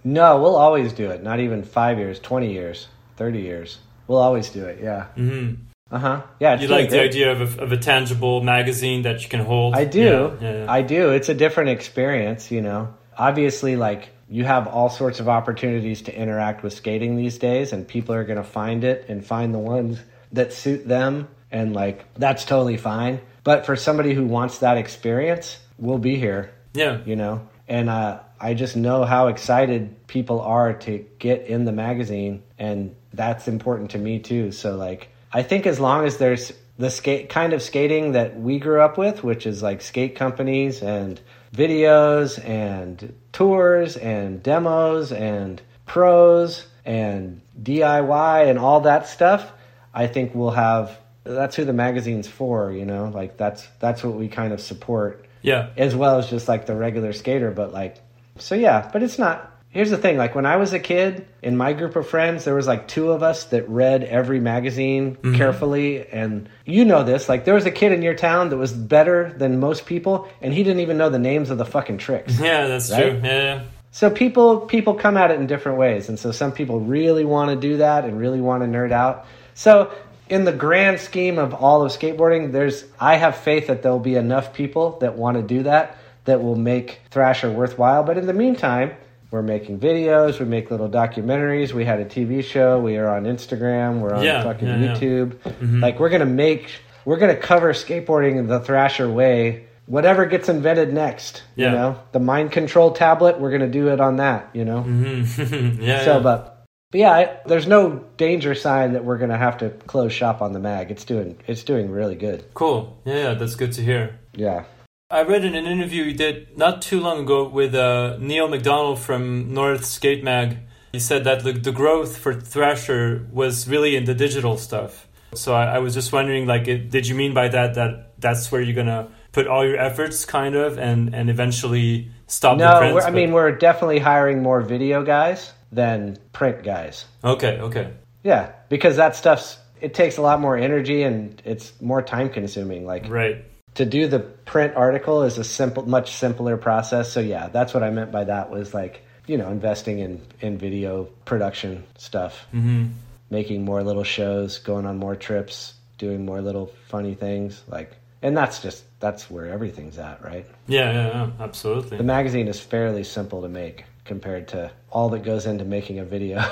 no, we'll always do it. Not even five years, twenty years, thirty years. We'll always do it, yeah. Mm-hmm. Uh-huh. Yeah. It's you like the idea of a, of a tangible magazine that you can hold? I do. Yeah, yeah, yeah. I do. It's a different experience, you know. Obviously, like, you have all sorts of opportunities to interact with skating these days, and people are going to find it and find the ones that suit them. And like, that's totally fine. But for somebody who wants that experience, we'll be here. Yeah. You know, and uh, I just know how excited people are to get in the magazine. And that's important to me too. So like, I think as long as there's the skate kind of skating that we grew up with, which is like skate companies and videos and tours and demos and pros and D I Y and all that stuff, I think we'll have, that's who the magazine's for, you know, like that's, that's what we kind of support. Yeah. As well as just like the regular skater, but like, so yeah, but it's not, here's the thing. Like when I was a kid in my group of friends, there was like two of us that read every magazine mm-hmm. carefully. And you know this, like there was a kid in your town that was better than most people. And he didn't even know the names of the fucking tricks. Yeah, that's right? True. Yeah. So people, people come at it in different ways. And so some people really want to do that and really want to nerd out. So in the grand scheme of all of skateboarding, there's, I have faith that there'll be enough people that want to do that, that will make Thrasher worthwhile. But in the meantime, we're making videos, we make little documentaries, we had a T V show, we are on Instagram, we're on yeah, fucking yeah, YouTube. Yeah. Mm-hmm. Like we're going to make, we're going to cover skateboarding the Thrasher way, whatever gets invented next, yeah. you know, the mind control tablet, we're going to do it on that, you know? Mm-hmm. yeah, so, yeah. But, but yeah, I, there's no danger sign that we're going to have to close shop on the mag. It's doing, it's doing really good. Cool. Yeah. That's good to hear. Yeah. I read in an interview you did not too long ago with uh, Neil McDonald from North Skate Mag. He said that the, the growth for Thrasher was really in the digital stuff. So I, I was just wondering, like, it, did you mean by that that that's where you're going to put all your efforts, kind of, and, and eventually stop no, the prints? No, I but... mean, we're definitely hiring more video guys than print guys. Okay, okay. Yeah, because that stuff's, it takes a lot more energy and it's more time consuming. Like, right. To do the print article is a simple, much simpler process. So yeah, that's what I meant by that was like, you know, investing in, in video production stuff, mm-hmm. making more little shows, going on more trips, doing more little funny things. Like, and that's just, that's where everything's at, right? Yeah, yeah, yeah, absolutely. The magazine is fairly simple to make compared to all that goes into making a video.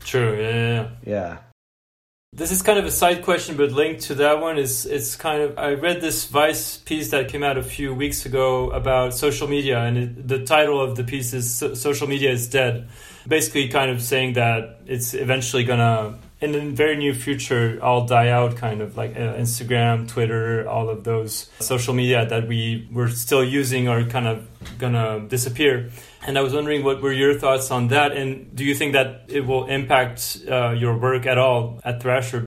True, yeah, yeah, yeah. Yeah. This is kind of a side question, but linked to that one is it's kind of, I read this Vice piece that came out a few weeks ago about social media, and it, the title of the piece is so, Social Media is Dead. Basically kind of saying that it's eventually going to, in the very near future, all die out, kind of like uh, Instagram, Twitter, all of those social media that we were still using are kind of going to disappear. And I was wondering what were your thoughts on that, and do you think that it will impact uh, your work at all at Thrasher?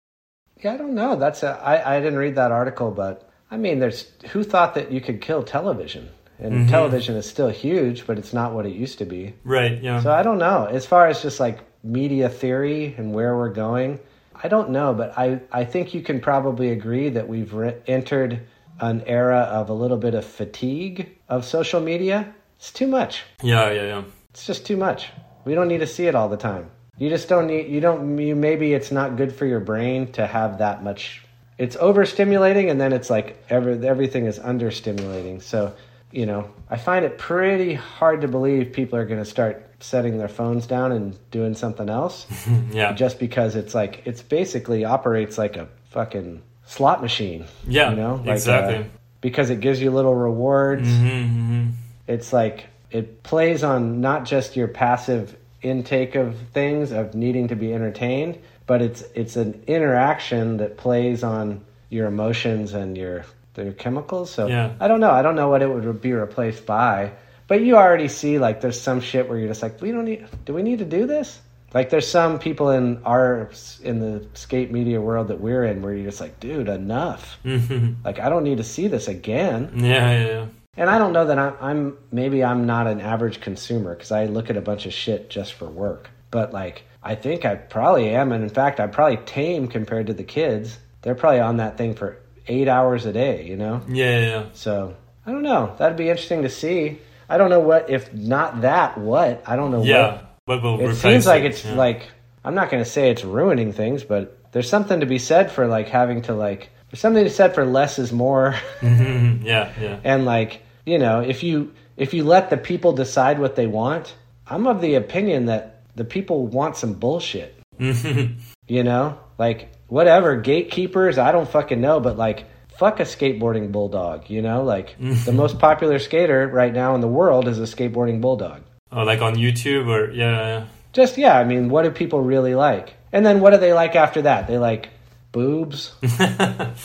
Yeah, I don't know. That's a, I, I didn't read that article, but I mean, there's who thought that you could kill television? And mm-hmm. television is still huge, but it's not what it used to be. Right, yeah. So I don't know. As far as just like media theory and where we're going, I don't know, but I, I think you can probably agree that we've re- entered an era of a little bit of fatigue of social media. It's too much. Yeah, yeah, yeah. It's just too much. We don't need to see it all the time. You just don't need, you don't, you, maybe it's not good for your brain to have that much. It's overstimulating, and then it's like every, everything is understimulating. So, you know, I find it pretty hard to believe people are going to start setting their phones down and doing something else. Yeah. Just because it's like, it's basically operates like a fucking slot machine. Yeah, you know? Like, exactly. Uh, because it gives you little rewards. Mm-hmm, mm-hmm. It's like it plays on not just your passive intake of things, of needing to be entertained, but it's it's an interaction that plays on your emotions and your your chemicals. So yeah. I don't know. I don't know what it would be replaced by. But you already see like there's some shit where you're just like, we don't need. Do we need to do this? Like there's some people in our in the skate media world that we're in where you're just like, dude, enough. Like I don't need to see this again. Yeah, yeah, yeah. And I don't know that I'm, I'm maybe I'm not an average consumer because I look at a bunch of shit just for work. But like, I think I probably am. And in fact, I'm probably tame compared to the kids. They're probably on that thing for eight hours a day, you know? Yeah, yeah, yeah. So I don't know. That'd be interesting to see. I don't know what, if not that, what? I don't know yeah. what. What it seems like it's yeah. like, I'm not going to say it's ruining things, but there's something to be said for like having to like, there's something to be said for less is more. Yeah, yeah. And like, you know, if you if you let the people decide what they want, I'm of the opinion that the people want some bullshit. You know? Like, whatever, gatekeepers, I don't fucking know, but like, fuck a skateboarding bulldog, you know? Like, the most popular skater right now in the world is a skateboarding bulldog. Oh, like on YouTube or, yeah. Just, yeah, I mean, what do people really like? And then what do they like after that? They like boobs,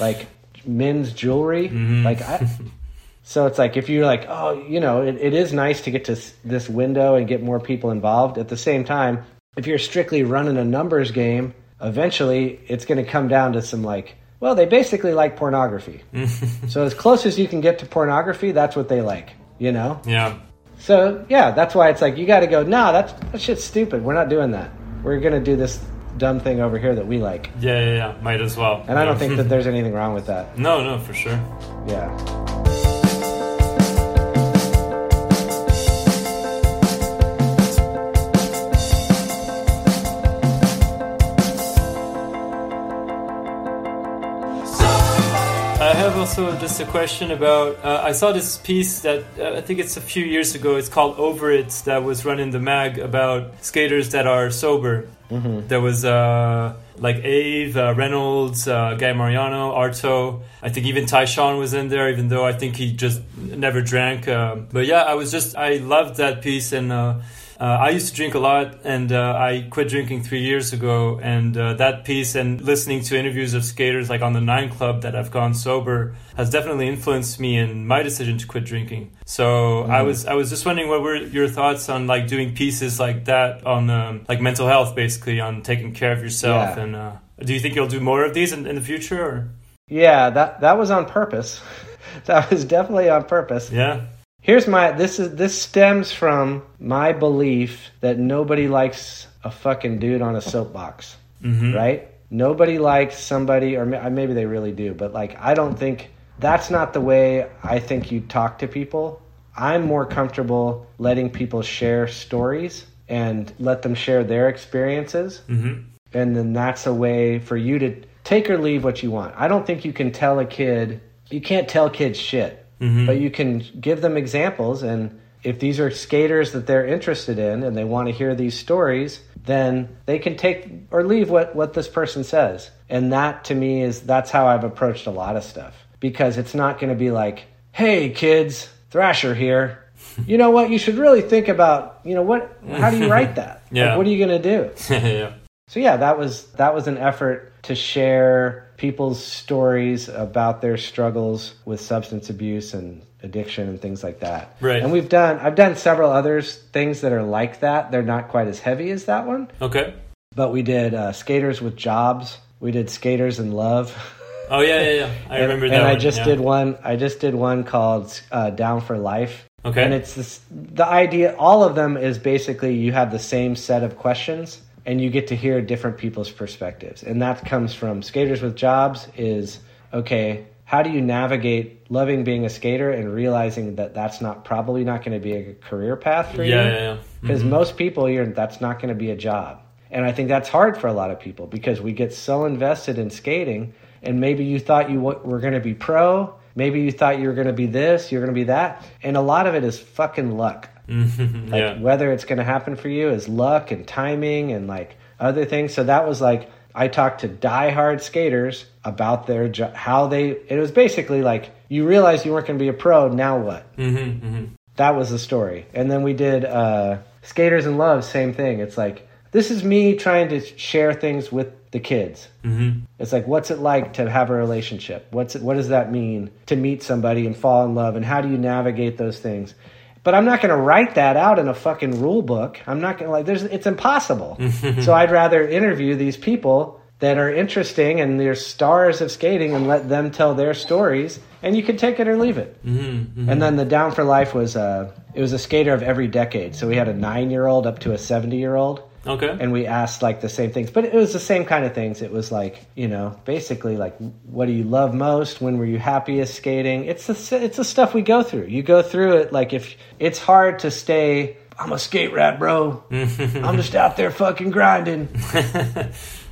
like men's jewelry. Mm-hmm. Like, I... So it's like, if you're like, oh, you know, it, it is nice to get to this window and get more people involved. At the same time, if you're strictly running a numbers game, eventually it's going to come down to some like, well, they basically like pornography. So as close as you can get to pornography, that's what they like, you know? Yeah. So, yeah, that's why it's like, you got to go, nah, that's, that shit's stupid. We're not doing that. We're going to do this dumb thing over here that we like. Yeah, yeah, yeah. Might as well. And yeah. I don't think that there's anything wrong with that. No, no, for sure. Yeah. Also, just a question about uh, I saw this piece that uh, I think it's a few years ago. It's called Over It, that was run in the mag about skaters that are sober. Mm-hmm. There was uh, like Ave, uh, Reynolds, uh, Guy Mariano, Arto. I think even Tyshawn was in there, even though I think he just never drank. Uh, but yeah, I was just I loved that piece, and uh, uh, I used to drink a lot, and uh, I quit drinking three years ago. And uh, that piece and listening to interviews of skaters like on the Nine Club that have gone sober has definitely influenced me in my decision to quit drinking. So mm-hmm. I was I was just wondering what were your thoughts on like doing pieces like that on um, like mental health, basically on taking care of yourself. Yeah. And uh, do you think you'll do more of these in, in the future? Or? Yeah, that that was on purpose. That was definitely on purpose. Yeah. Here's my this is this stems from my belief that nobody likes a fucking dude on a soapbox, mm-hmm. right? Nobody likes somebody, or maybe they really do, but like I don't think. That's not the way I think you talk to people. I'm more comfortable letting people share stories and let them share their experiences. Mm-hmm. And then that's a way for you to take or leave what you want. I don't think you can tell a kid, you can't tell kids shit, mm-hmm. but you can give them examples. And if these are skaters that they're interested in and they want to hear these stories, then they can take or leave what, what this person says. And that to me is, that's how I've approached a lot of stuff. Because it's not going to be like, hey, kids, Thrasher here. You know what? You should really think about, you know, what? How do you write that? Yeah. Like, what are you going to do? Yeah. So, yeah, that was that was an effort to share people's stories about their struggles with substance abuse and addiction and things like that. Right. And we've done, I've done several other things that are like that. They're not quite as heavy as that one. Okay. But we did uh, Skaters with Jobs. We did Skaters in Love. Oh, yeah, yeah, yeah. I remember and, that and one. And I just yeah. did one, I just did one called uh, Down for Life. Okay. And it's this, the idea, all of them is basically you have the same set of questions and you get to hear different people's perspectives. And that comes from Skaters with Jobs is, okay, how do you navigate loving being a skater and realizing that that's not probably not going to be a career path for yeah, you? Yeah, yeah. Because mm-hmm. most people, you're, that's not going to be a job. And I think that's hard for a lot of people because we get so invested in skating. And maybe you thought you were going to be pro. Maybe you thought you were going to be this, you're going to be that. And a lot of it is fucking luck. Mm-hmm, like yeah. whether it's going to happen for you is luck and timing and like other things. So that was like, I talked to diehard skaters about their jo- how they, it was basically like, you realized you weren't going to be a pro. Now what? Mm-hmm, mm-hmm. That was the story. And then we did uh, Skaters in Love, same thing. It's like, this is me trying to share things with the kids. Mm-hmm. It's like, what's it like to have a relationship? What's it, what does that mean to meet somebody and fall in love? And how do you navigate those things? But I'm not going to write that out in a fucking rule book. I'm not going to like, there's, it's impossible. So I'd rather interview these people that are interesting and they're stars of skating and let them tell their stories. And you can take it or leave it. Mm-hmm, mm-hmm. And then the Down for Life was a, it was a skater of every decade. So we had a nine-year-old up to a seventy-year-old. Okay. And we asked like the same things, but it was the same kind of things. It was like, you know, basically like, what do you love most? When were you happiest skating? It's the, it's the stuff we go through. You go through it. Like if it's hard to stay, I'm a skate rat, bro. I'm just out there fucking grinding.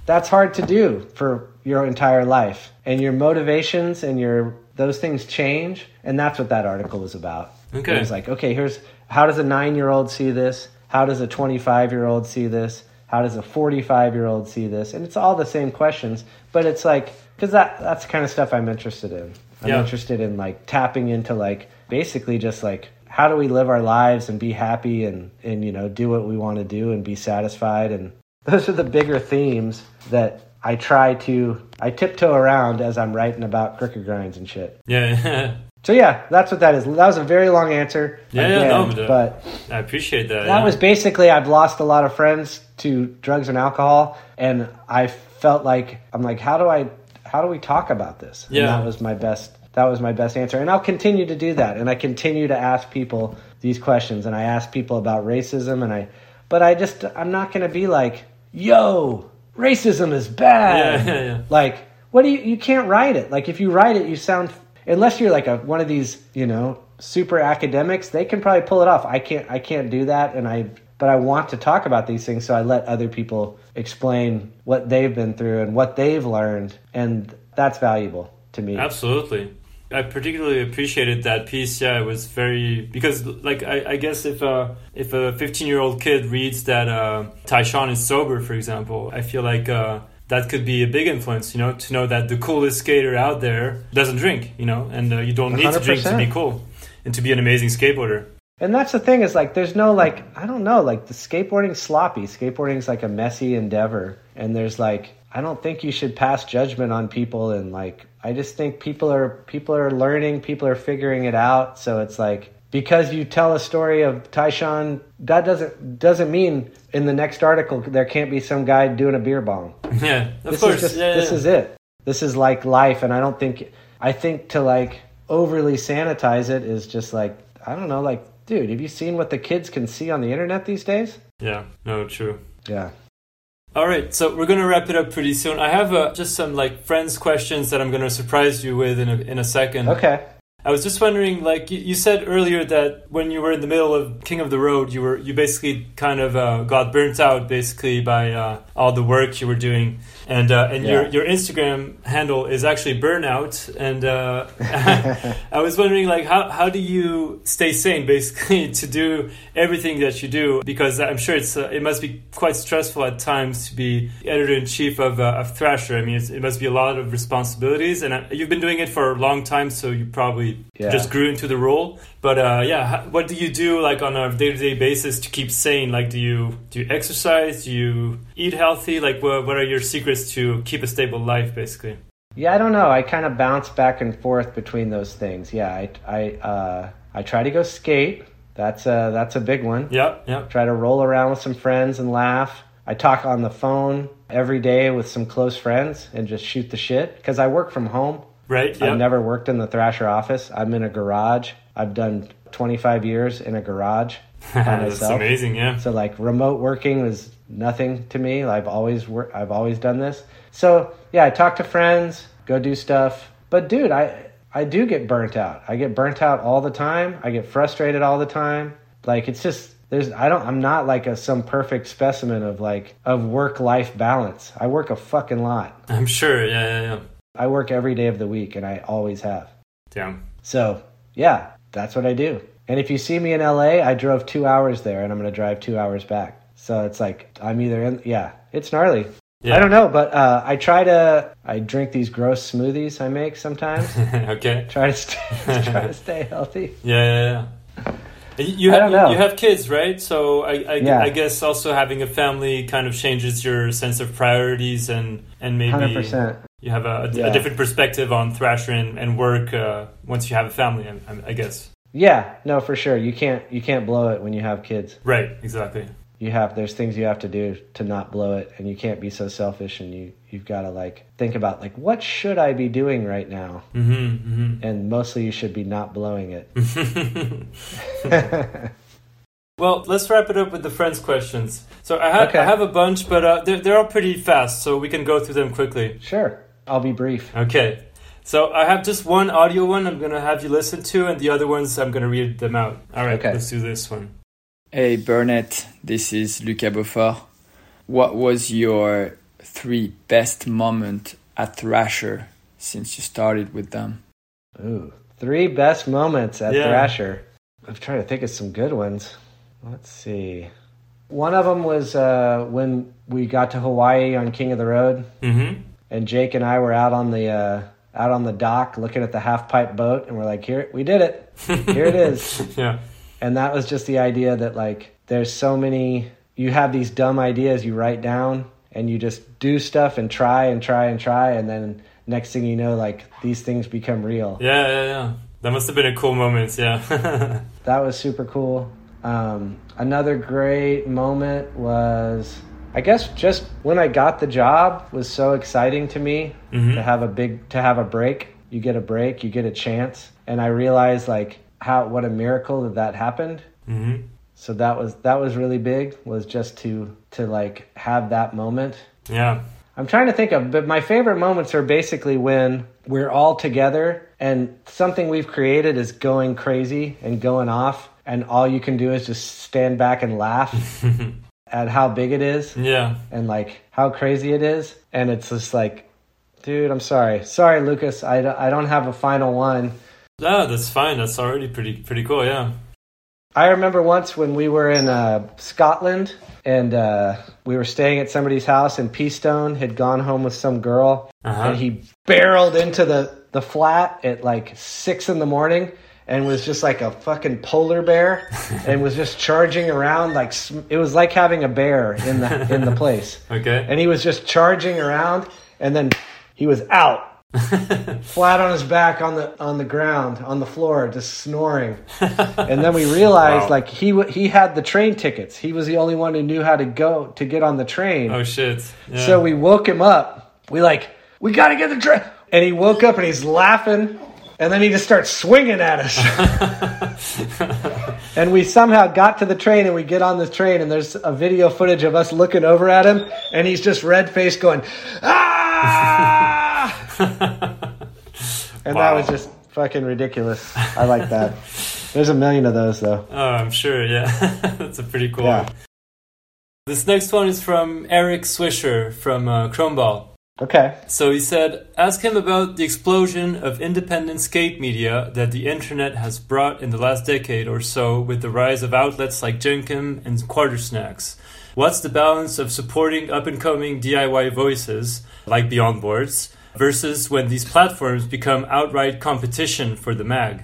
That's hard to do for your entire life, and your motivations and your, those things change. And that's what that article was about. Okay. It was like, okay, here's, how does a nine-year-old see this? How does a twenty-five-year-old see this? How does a forty-five-year-old see this? And it's all the same questions, but it's like, because that, that's the kind of stuff I'm interested in. I'm yeah. interested in like tapping into like basically just like, how do we live our lives and be happy and, and, you know, do what we want to do and be satisfied? And those are the bigger themes that I try to, I tiptoe around as I'm writing about cricket grinds and shit. Yeah. So yeah, that's what that is. That was a very long answer. Yeah, again, yeah no, but I appreciate that. That yeah. was basically, I've lost a lot of friends to drugs and alcohol, and I felt like, I'm like, how do I, how do we talk about this? And yeah. that was my best, that was my best answer. And I'll continue to do that. And I continue to ask people these questions, and I ask people about racism, and I, but I just, I'm not going to be like, yo, racism is bad. Yeah, yeah, yeah. Like, what do you, you can't write it. Like, if you write it, you sound, unless you're like a, one of these, you know, super academics, they can probably pull it off. I can't, I can't do that. And I, but I want to talk about these things. So I let other people explain what they've been through and what they've learned. And that's valuable to me. Absolutely. I particularly appreciated that piece. Yeah, it was very, because like, I, I guess if a, if a fifteen year old kid reads that uh, Tyshawn is sober, for example, I feel like uh, that could be a big influence, you know, to know that the coolest skater out there doesn't drink, you know, and uh, you don't need one hundred percent to drink to be cool and to be an amazing skateboarder. And that's the thing is like, there's no like, I don't know, like the skateboarding's sloppy. Skateboarding's like a messy endeavor. And there's like, I don't think you should pass judgment on people. And like, I just think people are, people are learning, people are figuring it out. So it's like, because you tell a story of Tyshawn, that doesn't, doesn't mean in the next article, there can't be some guy doing a beer bong. Yeah, of this course. Is just, yeah, this yeah. is it. This is like life. And I don't think, I think to like overly sanitize it is just like, I don't know, like, dude, have you seen what the kids can see on the internet these days? Yeah, no, true. Yeah. All right, so we're going to wrap it up pretty soon. I have uh, just some like friends questions that I'm going to surprise you with in a, in a second. Okay. I was just wondering, like you, you said earlier that when you were in the middle of King of the Road, you were you basically kind of uh, got burnt out basically by uh, all the work you were doing. And uh, and yeah. your your Instagram handle is actually burnout. And uh, I was wondering, like, how, how do you stay sane, basically, to do everything that you do? Because I'm sure it's uh, it must be quite stressful at times to be editor-in-chief of, uh, of Thrasher. I mean, it's, it must be a lot of responsibilities. And I, you've been doing it for a long time, so you probably yeah. just grew into the role. But, uh, yeah, how, what do you do, like, on a day-to-day basis to keep sane? Like, do you, do you exercise? Do you eat healthy? Like, what, what are your secrets to keep a stable life, basically? Yeah, I don't know. I kind of bounce back and forth between those things. Yeah, I I uh, I try to go skate. That's a, that's a big one. Yeah, yeah. Try to roll around with some friends and laugh. I talk on the phone every day with some close friends and just shoot the shit because I work from home. Right, yeah. I've never worked in the Thrasher office. I'm in a garage. I've done twenty-five years in a garage by myself. That's amazing, yeah. So like remote working was nothing to me. I've always worked, I've always done this. So yeah, I talk to friends, go do stuff. But dude, I, I do get burnt out. I get burnt out all the time. I get frustrated all the time. Like it's just, there's, I don't, I'm not like a, some perfect specimen of like, of work life balance. I work a fucking lot. I'm sure. Yeah, yeah, yeah. I work every day of the week and I always have. Damn. So yeah, that's what I do. And if you see me in L A, I drove two hours there and I'm going to drive two hours back. So it's like, I'm either in, yeah, it's gnarly. Yeah. I don't know, but uh, I try to, I drink these gross smoothies I make sometimes. Okay. Try to stay, try to stay healthy. Yeah, yeah, yeah. You have, I don't know. You have kids, right? So I, I, yeah. I guess also having a family kind of changes your sense of priorities and, and maybe one hundred percent you have a, a, yeah. a different perspective on Thrasher and, and work uh, once you have a family, I, I guess. Yeah, no, for sure. You can't, you can't blow it when you have kids. Right, exactly. You have, there's things you have to do to not blow it, and you can't be so selfish, and you, you've got to like think about like, what should I be doing right now? Mm-hmm, mm-hmm. And mostly you should be not blowing it. Well, let's wrap it up with the friends questions. So I have, okay. I have a bunch, but uh, they're, they're all pretty fast, so we can go through them quickly. Sure. I'll be brief. Okay. So I have just one audio one I'm going to have you listen to, and the other ones I'm going to read them out. All right, okay. Let's do this one. Hey Burnett, this is Lucas Beaufort. What was your three best moments at Thrasher since you started with them? Ooh, three best moments at yeah. Thrasher. I'm trying to think of some good ones. Let's see. One of them was uh, when we got to Hawaii on King of the Road, mm-hmm. and Jake and I were out on the uh, out on the dock looking at the half pipe boat, and we're like, "Here, we did it! Here it is!" Yeah. And that was just the idea that like, there's so many. You have these dumb ideas you write down, and you just do stuff and try and try and try, and then next thing you know, like these things become real. Yeah, yeah, yeah. That must have been a cool moment. Yeah. That was super cool. Um, another great moment was, I guess, just when I got the job was so exciting to me mm-hmm. to have a big, to have a break. You get a break, you get a chance. And I realized like how, what a miracle that that happened. Mm-hmm. So that was, that was really big, was just to, to like have that moment. Yeah. I'm trying to think of, but my favorite moments are basically when we're all together and something we've created is going crazy and going off. And all you can do is just stand back and laugh at how big it is. Yeah. And like how crazy it is. And it's just like, dude, I'm sorry. Sorry, Lucas. I, d- I don't have a final one. No, that's fine. That's already pretty, pretty cool. Yeah. I remember once when we were in uh, Scotland and uh, we were staying at somebody's house and P-Stone had gone home with some girl uh-huh. and he barreled into the, the flat at like six in the morning. And was just like a fucking polar bear, and was just charging around like it was like having a bear in the in the place. Okay. And he was just charging around, and then he was out, flat on his back on the on the ground on the floor, just snoring. And then we realized wow. like he he had the train tickets. He was the only one who knew how to go to get on the train. Oh shit! Yeah. So we woke him up. We like we gotta get the train, and he woke up and he's laughing. And then he just starts swinging at us. And we somehow got to the train and we get on the train and there's a video footage of us looking over at him and he's just red-faced going, ah! And wow. That was just fucking ridiculous. I like that. There's a million of those, though. Oh, I'm sure, yeah. That's a pretty cool yeah. one. This next one is from Eric Swisher from uh, Cronball. Okay. So he said, ask him about the explosion of independent skate media that the internet has brought in the last decade or so with the rise of outlets like Jenkem and Quartersnacks. What's the balance of supporting up-and-coming D I Y voices, like Beyond Boards, versus when these platforms become outright competition for the mag?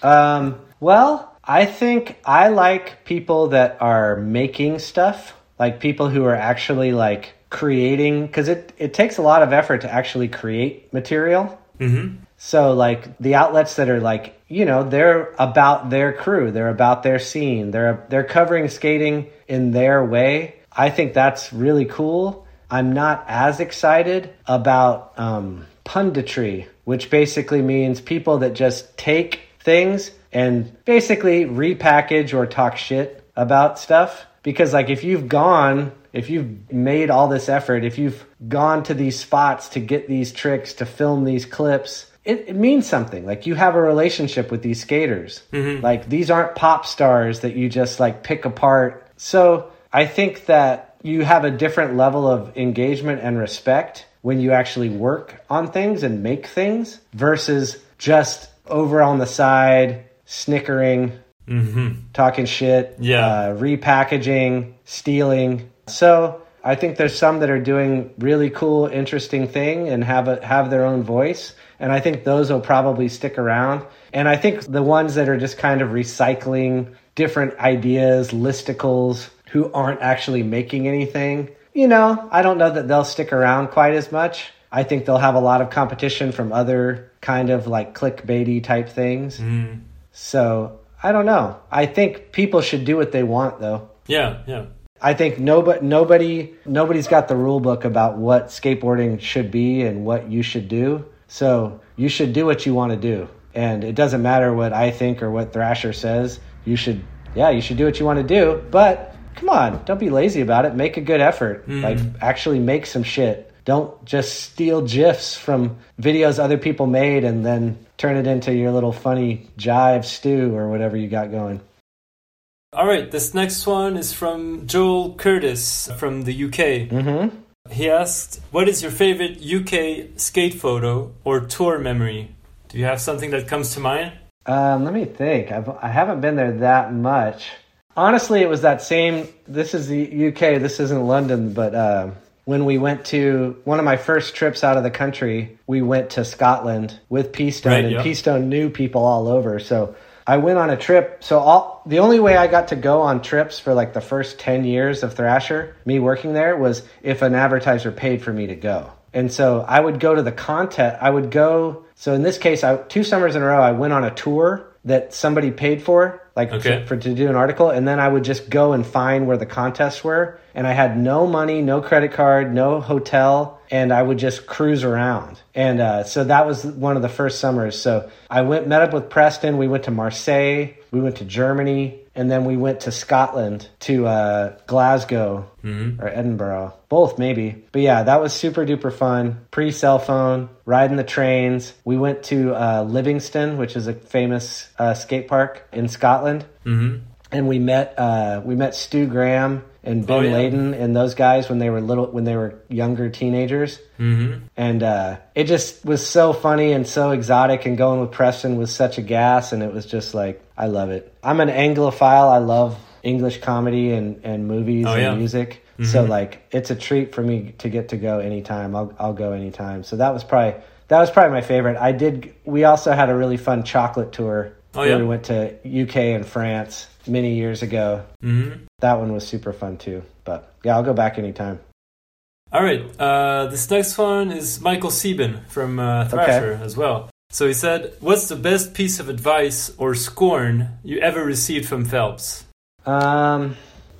Um, well, I think I like people that are making stuff, like people who are actually like, creating, because it, it takes a lot of effort to actually create material. Mm-hmm. So like the outlets that are like, you know, they're about their crew, they're about their scene, they're they're covering skating in their way. I think that's really cool. I'm not as excited about um, punditry, which basically means people that just take things and basically repackage or talk shit about stuff. Because like if you've gone... If you've made all this effort, if you've gone to these spots to get these tricks, to film these clips, it, it means something. Like you have a relationship with these skaters. Mm-hmm. Like these aren't pop stars that you just like pick apart. So I think that you have a different level of engagement and respect when you actually work on things and make things versus just over on the side, snickering, mm-hmm. talking shit, yeah. uh, repackaging, stealing. So I think there's some that are doing really cool, interesting thing and have a, have their own voice. And I think those will probably stick around. And I think the ones that are just kind of recycling different ideas, listicles, who aren't actually making anything, you know, I don't know that they'll stick around quite as much. I think they'll have a lot of competition from other kind of like clickbaity type things. Mm. So I don't know. I think people should do what they want though. Yeah, yeah. I think nobody, nobody, nobody's got the rule book about what skateboarding should be and what you should do. So you should do what you want to do. And it doesn't matter what I think or what Thrasher says. You should, yeah, you should do what you want to do. But come on, don't be lazy about it. Make a good effort. Mm. Like actually make some shit. Don't just steal GIFs from videos other people made and then turn it into your little funny jive stew or whatever you got going. All right, this next one is from Joel Curtis from the U K. Mm-hmm. He asked, what is your favorite U K skate photo or tour memory? Do you have something that comes to mind? Um, let me think. I've, I haven't been there that much. Honestly, it was that same, this is the U K, this isn't London, but uh, when we went to, one of my first trips out of the country, we went to Scotland with Peastone, right, and yeah. Peastone knew people all over, so I went on a trip, so all the only way I got to go on trips for like the first ten years of Thrasher, me working there, was if an advertiser paid for me to go. And so I would go to the content, I would go, so in this case, I, two summers in a row, I went on a tour that somebody paid for, like okay. to, for to do an article, and then I would just go and find where the contests were, and I had no money, no credit card, no hotel, and I would just cruise around. And uh, so that was one of the first summers. So I went, met up with Preston. We went to Marseille. We went to Germany. And then we went to Scotland, to uh, Glasgow mm-hmm. or Edinburgh. Both, maybe. But yeah, that was super duper fun. Pre-cell phone, riding the trains. We went to uh, Livingston, which is a famous uh, skate park in Scotland. Mm-hmm. And we met uh, we met Stu Graham and Ben oh, yeah. Layden and those guys when they were little, when they were younger teenagers. Mm-hmm. And uh, it just was so funny and so exotic, and going with Preston was such a gas, and it was just like, I love it. I'm an Anglophile. I love English comedy and, and movies oh, and yeah. music. Mm-hmm. So like, it's a treat for me to get to go anytime. I'll I'll go anytime. So that was probably that was probably my favorite. I did. We also had a really fun chocolate tour. Oh, yeah. We went to U K and France many years ago. Mm-hmm. That one was super fun too. But yeah, I'll go back anytime. All right. Uh, this next one is Michael Sieben from uh, Thrasher okay. as well. So he said, what's the best piece of advice or scorn you ever received from Phelps? Um,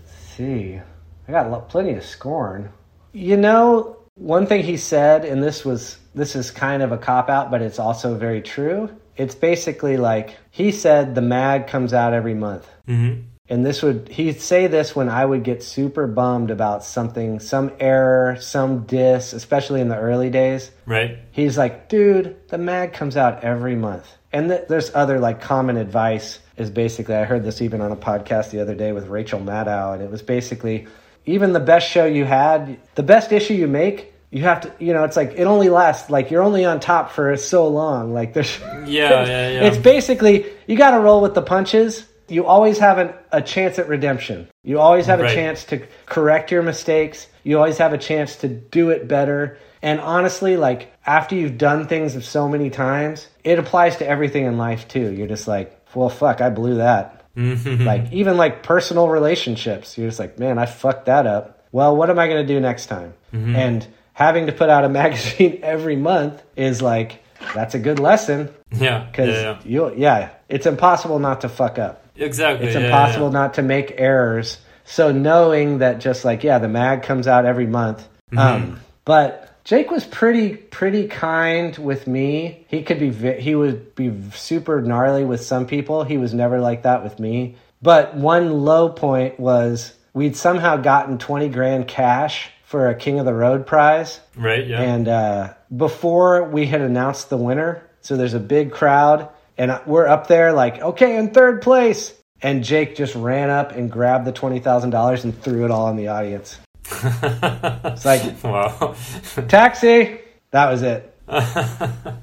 let's see. I got plenty of scorn. You know, one thing he said, and this was this is kind of a cop-out, but it's also very true. It's basically like, he said the mag comes out every month. Mm-hmm. And this would, he'd say this when I would get super bummed about something, some error, some diss, especially in the early days. Right. He's like, dude, the mag comes out every month. And th- there's other like common advice is basically, I heard this even on a podcast the other day with Rachel Maddow. And it was basically, even the best show you had, the best issue you make, you have to, you know, it's like, it only lasts, like, you're only on top for so long. Like, there's, yeah, yeah, yeah. It's basically, you got to roll with the punches. You always have an, a chance at redemption. You always have right. a chance to correct your mistakes. You always have a chance to do it better. And honestly, like, after you've done things so many times, it applies to everything in life too. You're just like, well, fuck, I blew that. Like, even like personal relationships. You're just like, man, I fucked that up. Well, what am I going to do next time? Mm-hmm. And having to put out a magazine every month is like, that's a good lesson. Yeah. Because yeah, yeah. you, yeah, it's impossible not to fuck up. Exactly. It's yeah, impossible yeah. not to make errors. So knowing that, just like, yeah, the mag comes out every month. Mm-hmm. Um, but Jake was pretty, pretty kind with me. He could be, he would be super gnarly with some people. He was never like that with me. But one low point was, we'd somehow gotten twenty grand cash for a King of the Road prize. Right, yeah. And uh, before we had announced the winner, so there's a big crowd, and we're up there like, okay, in third place. And Jake just ran up and grabbed the twenty thousand dollars and threw it all in the audience. It's like, wow. Taxi! That was it.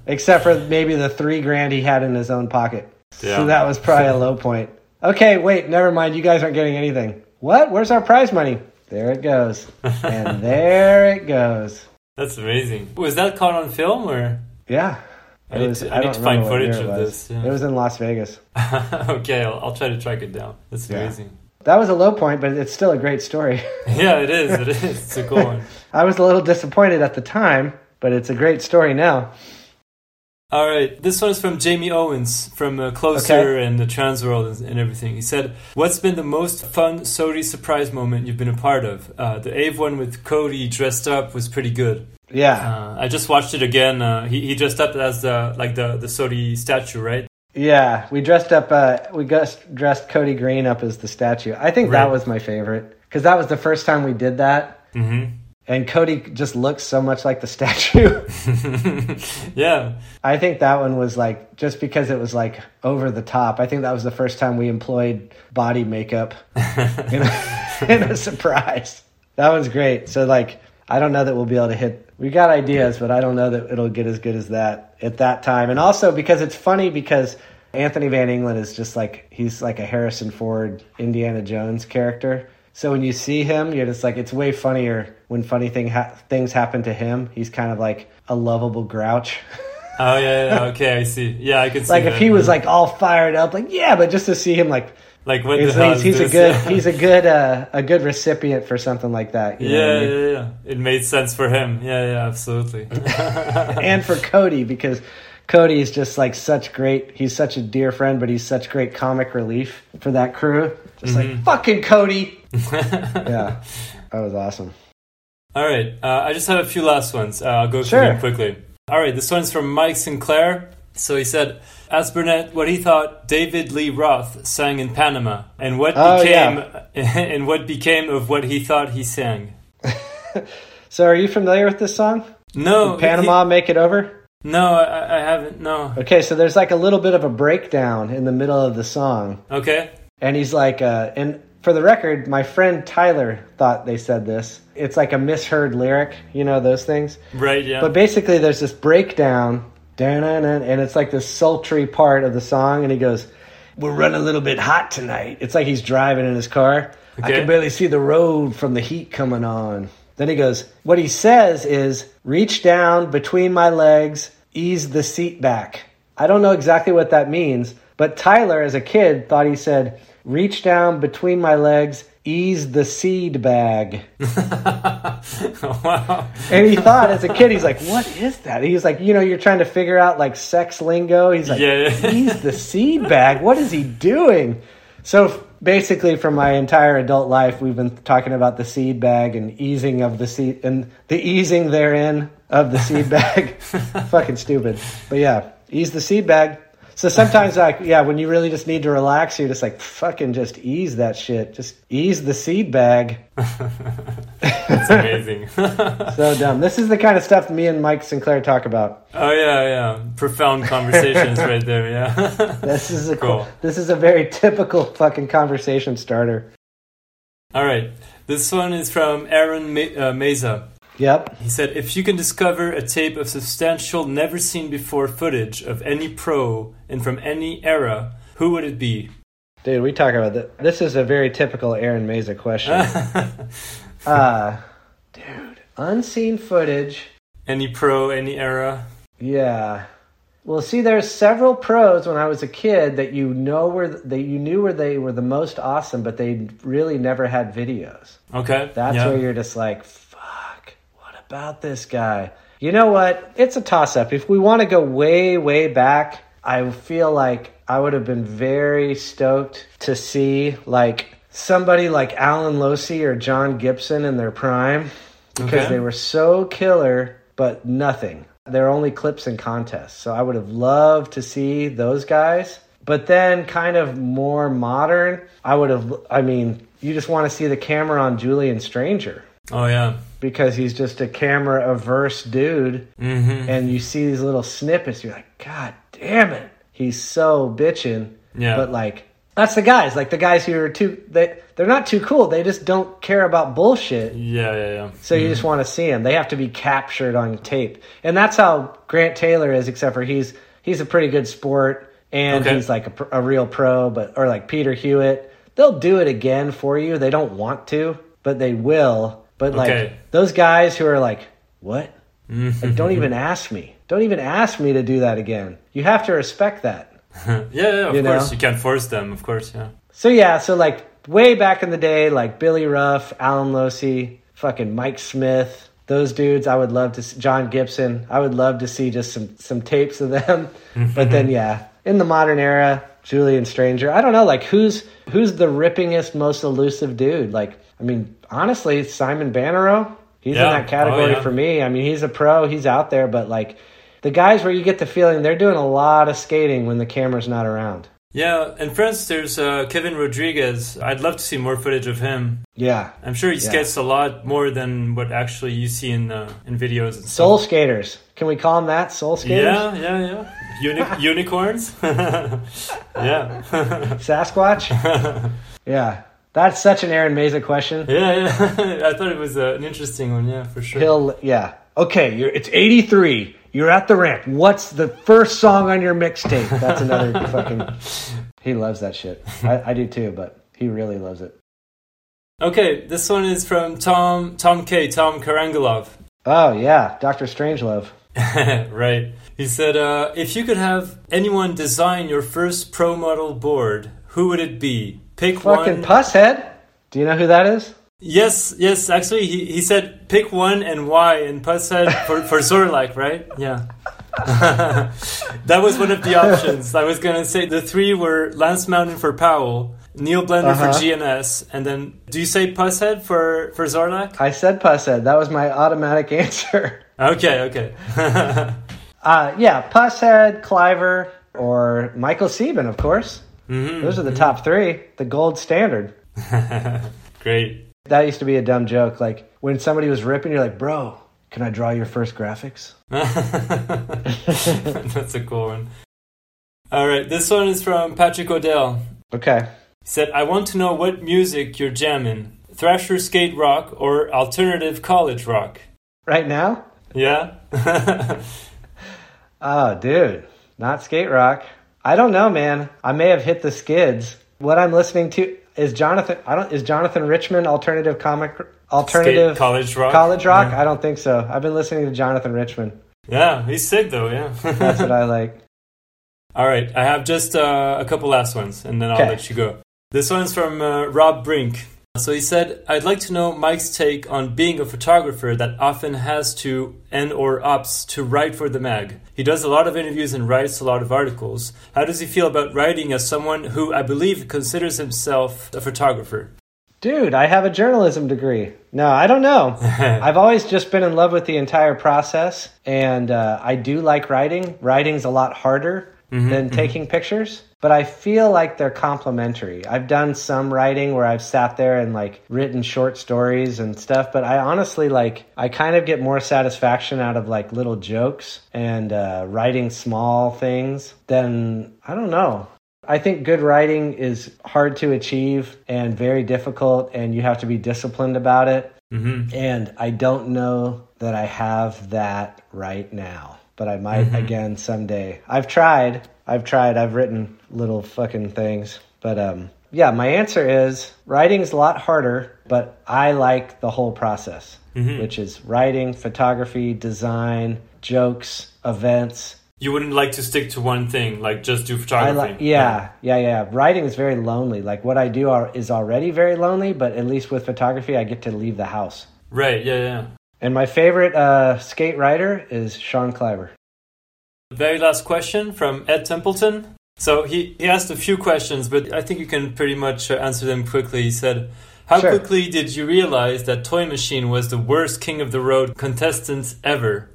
Except for maybe the three grand he had in his own pocket. Yeah. So that was probably a low point. Okay, wait, never mind. You guys aren't getting anything. What? Where's our prize money? There it goes. And there it goes. That's amazing. Was that caught on film or? Yeah. I need, was, to, I I need to find footage of this. Yeah. It was in Las Vegas. Okay, I'll, I'll try to track it down. That's amazing. Yeah. That was a low point, but it's still a great story. Yeah, it is. It is. It's a cool one. I was a little disappointed at the time, but it's a great story now. All right. This one is from Jamie Owens from uh, Closer okay. and the Transworld and, and everything. He said, what's been the most fun SOTY surprise moment you've been a part of? Uh, the Ave one with Cody dressed up was pretty good. Yeah. Uh, I just watched it again. Uh, he, he dressed up as the, like the, the SOTY statue, right? Yeah. We dressed up, uh, we just dressed Cody Green up as the statue. I think right. that was my favorite because that was the first time we did that. Mm-hmm. And Cody just looks so much like the statue. Yeah. I think that one was like, just because it was like over the top. I think that was the first time we employed body makeup in, a, in a surprise. That one's great. So like, I don't know that we'll be able to hit, we got ideas, but I don't know that it'll get as good as that at that time. And also because it's funny because Anthony Van Engelen is just like, he's like a Harrison Ford, Indiana Jones character. So when you see him, you're just like, it's way funnier when funny thing ha- things happen to him. He's kind of like a lovable grouch. Oh, yeah, yeah, okay, I see. Yeah, I could see Like that. If he was like all fired up, like, yeah, but just to see him like... Like what he's, the hell he's, he's a good he's a good uh, a good recipient for something like that. You yeah, know I mean? yeah, yeah. It made sense for him. Yeah, yeah, absolutely. And for Cody, because Cody is just like such great. He's such a dear friend, but he's such great comic relief for that crew. Just mm-hmm. like fucking Cody. Yeah, that was awesome. All right, uh, I just have a few last ones. Uh, I'll go through sure. them quickly. All right, this one's from Mike Sinclair. So he said, asked Burnett what he thought David Lee Roth sang in Panama, and what oh, became yeah. and what became of what he thought he sang. So, are you familiar with this song? No. Did Panama he, make it over? No, I, I haven't. No. Okay, so there's like a little bit of a breakdown in the middle of the song. Okay. And he's like, uh, and for the record, my friend Tyler thought they said this. It's like a misheard lyric, you know, those things. Right. Yeah. But basically, there's this breakdown. And it's like this sultry part of the song, and he goes, "We're running a little bit hot tonight." It's like he's driving in his car. Okay. I can barely see the road from the heat coming on. Then he goes, what he says is, "Reach down between my legs, ease the seat back." I don't know exactly what that means, but Tyler, as a kid, thought he said, "Reach down between my legs, ease the seed bag." Wow. And he thought, as a kid, he's like, what is that? He's like, you know, you're trying to figure out like sex lingo. He's like, yeah. Ease the seed bag. What is he doing? So basically, for my entire adult life, we've been talking about the seed bag and easing of the seed and the easing therein of the seed bag. Fucking stupid. But yeah, ease the seed bag. So sometimes, like, yeah, when you really just need to relax, you're just like, fucking just ease that shit. Just ease the seed bag. That's amazing. So dumb. This is the kind of stuff me and Mike Sinclair talk about. Oh, yeah, yeah. Profound conversations right there, yeah. This is a cool. This is a very typical fucking conversation starter. All right. This one is from Aaron Me- uh, Meza. Yep. He said, if you can discover a tape of substantial, never-seen-before footage of any pro and from any era, who would it be? Dude, we talk about that. This is a very typical Aaron Meza question. uh, dude, unseen footage. Any pro, any era. Yeah. Well, see, there's several pros when I was a kid that you know were that you knew where they were the most awesome, but they really never had videos. Okay. That's yeah. where you're just like, about this guy. You know what? It's a toss-up. If we want to go way, way back, I feel like I would have been very stoked to see like somebody like Alan Losey or John Gibson in their prime, because okay. they were so killer, but nothing. They're only clips and contests. So I would have loved to see those guys. But then kind of more modern, I would have, I mean, you just want to see the camera on Julian Stranger. Oh, yeah. Because he's just a camera-averse dude, mm-hmm. and you see these little snippets, you're like, God damn it, he's so bitching. Yeah. But, like, that's the guys. Like, the guys who are too... They, they're not too cool. They just don't care about bullshit. Yeah, yeah, yeah. So mm-hmm. you just want to see them. They have to be captured on tape. And that's how Grant Taylor is, except for he's he's a pretty good sport, and okay. he's, like, a, a real pro, but or, like, Peter Hewitt. They'll do it again for you. They don't want to, but they will. But, like, okay. those guys who are like, what? Like, don't even ask me. Don't even ask me to do that again. You have to respect that. yeah, yeah, of you course. Know? You can't force them, of course, yeah. So, yeah, so, like, way back in the day, like, Billy Ruff, Alan Losey, fucking Mike Smith, those dudes I would love to see, John Gibson, I would love to see just some, some tapes of them. But then, yeah, in the modern era, Julian Stranger, I don't know, like, who's who's the rippingest, most elusive dude? Like, I mean, honestly, Simon Bannerow, he's yeah. in that category oh, yeah. for me. I mean, he's a pro, he's out there, but like the guys where you get the feeling they're doing a lot of skating when the camera's not around. Yeah, and for instance, there's uh, Kevin Rodriguez. I'd love to see more footage of him. Yeah. I'm sure he yeah. skates a lot more than what actually you see in uh, in videos. And soul stuff. Skaters. Can we call them that? Soul skaters? Yeah, yeah, yeah. Uni- unicorns? yeah. Sasquatch? yeah. That's such an Aaron Meza question. Yeah, yeah. I thought it was uh, an interesting one, yeah, for sure. He'll, yeah. okay, you're, it's eighty-three. You're at the ramp. What's the first song on your mixtape? That's another fucking... He loves that shit. I, I do too, but he really loves it. Okay, this one is from Tom Tom K. Tom Karangalov. Oh, yeah. Doctor Strangelove. Right. He said, uh, if you could have anyone design your first pro model board, who would it be? Pick fucking one... Fucking Pusshead. Do you know who that is? Yes, yes. Actually, he, he said pick one and why, and Pusshead for, for Zorlac, right? Yeah. That was one of the options. I was going to say the three were Lance Mountain for Powell, Neil Blender uh-huh. for G N S, and then do you say Pusshead for, for Zorlac? I said Pusshead. That was my automatic answer. Okay, okay. uh, yeah, Pusshead, Cliver, or Michael Sieben, of course. Mm-hmm, Those are the mm-hmm. top three, the gold standard. Great. That used to be a dumb joke. Like when somebody was ripping, you're like, bro, can I draw your first graphics? That's a cool one. All right, this one is from Patrick O'Dell. Okay. He said, I want to know what music you're jamming. Thrasher skate rock or alternative college rock? Right now? Yeah. Oh, dude, not skate rock. I don't know, man. I may have hit the skids. What I'm listening to... Is Jonathan? I don't. Is Jonathan Richman alternative comic? Alternative Skate, college rock. College rock? Yeah. I don't think so. I've been listening to Jonathan Richman. Yeah, he's sick though. Yeah, that's what I like. All right, I have just uh, a couple last ones, and then I'll okay. let you go. This one's from uh, Rob Brink. So he said, "I'd like to know Mike's take on being a photographer that often has to and or opts to write for the mag. He does a lot of interviews and writes a lot of articles. How does he feel about writing as someone who I believe considers himself a photographer?" Dude, I have a journalism degree. No, I don't know. I've always just been in love with the entire process, and uh, I do like writing. Writing's a lot harder mm-hmm, than mm-hmm. taking pictures. But I feel like they're complementary. I've done some writing where I've sat there and like written short stories and stuff, but I honestly like, I kind of get more satisfaction out of like little jokes and uh, writing small things than, I don't know. I think good writing is hard to achieve and very difficult, and you have to be disciplined about it. Mm-hmm. And I don't know that I have that right now, but I might mm-hmm. again someday. I've tried. I've tried. I've written little fucking things. But um, yeah, my answer is writing's a lot harder, but I like the whole process, mm-hmm. which is writing, photography, design, jokes, events. You wouldn't like to stick to one thing, like just do photography? I li- yeah, yeah, yeah, yeah. Writing is very lonely. Like what I do are, is already very lonely, but at least with photography, I get to leave the house. Right, yeah, yeah. And my favorite uh, skate writer is Sean Cliver. Very last question from Ed Templeton. So he, he asked a few questions, but I think you can pretty much answer them quickly. He said, how sure. quickly did you realize that Toy Machine was the worst King of the Road contestants ever?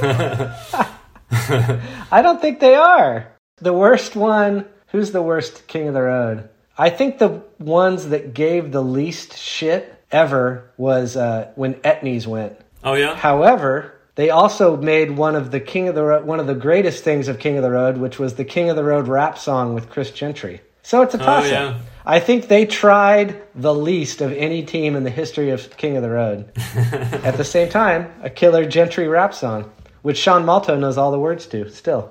I don't think they are. The worst one, who's the worst King of the Road? I think the ones that gave the least shit ever was uh, when Etnies went. Oh, yeah? However... They also made one of the King of the Road, one of the greatest things of King of the Road, which was the King of the Road rap song with Chris Gentry. So it's a toss up. Oh, yeah. I think they tried the least of any team in the history of King of the Road. At the same time, a killer Gentry rap song, which Sean Malto knows all the words to still.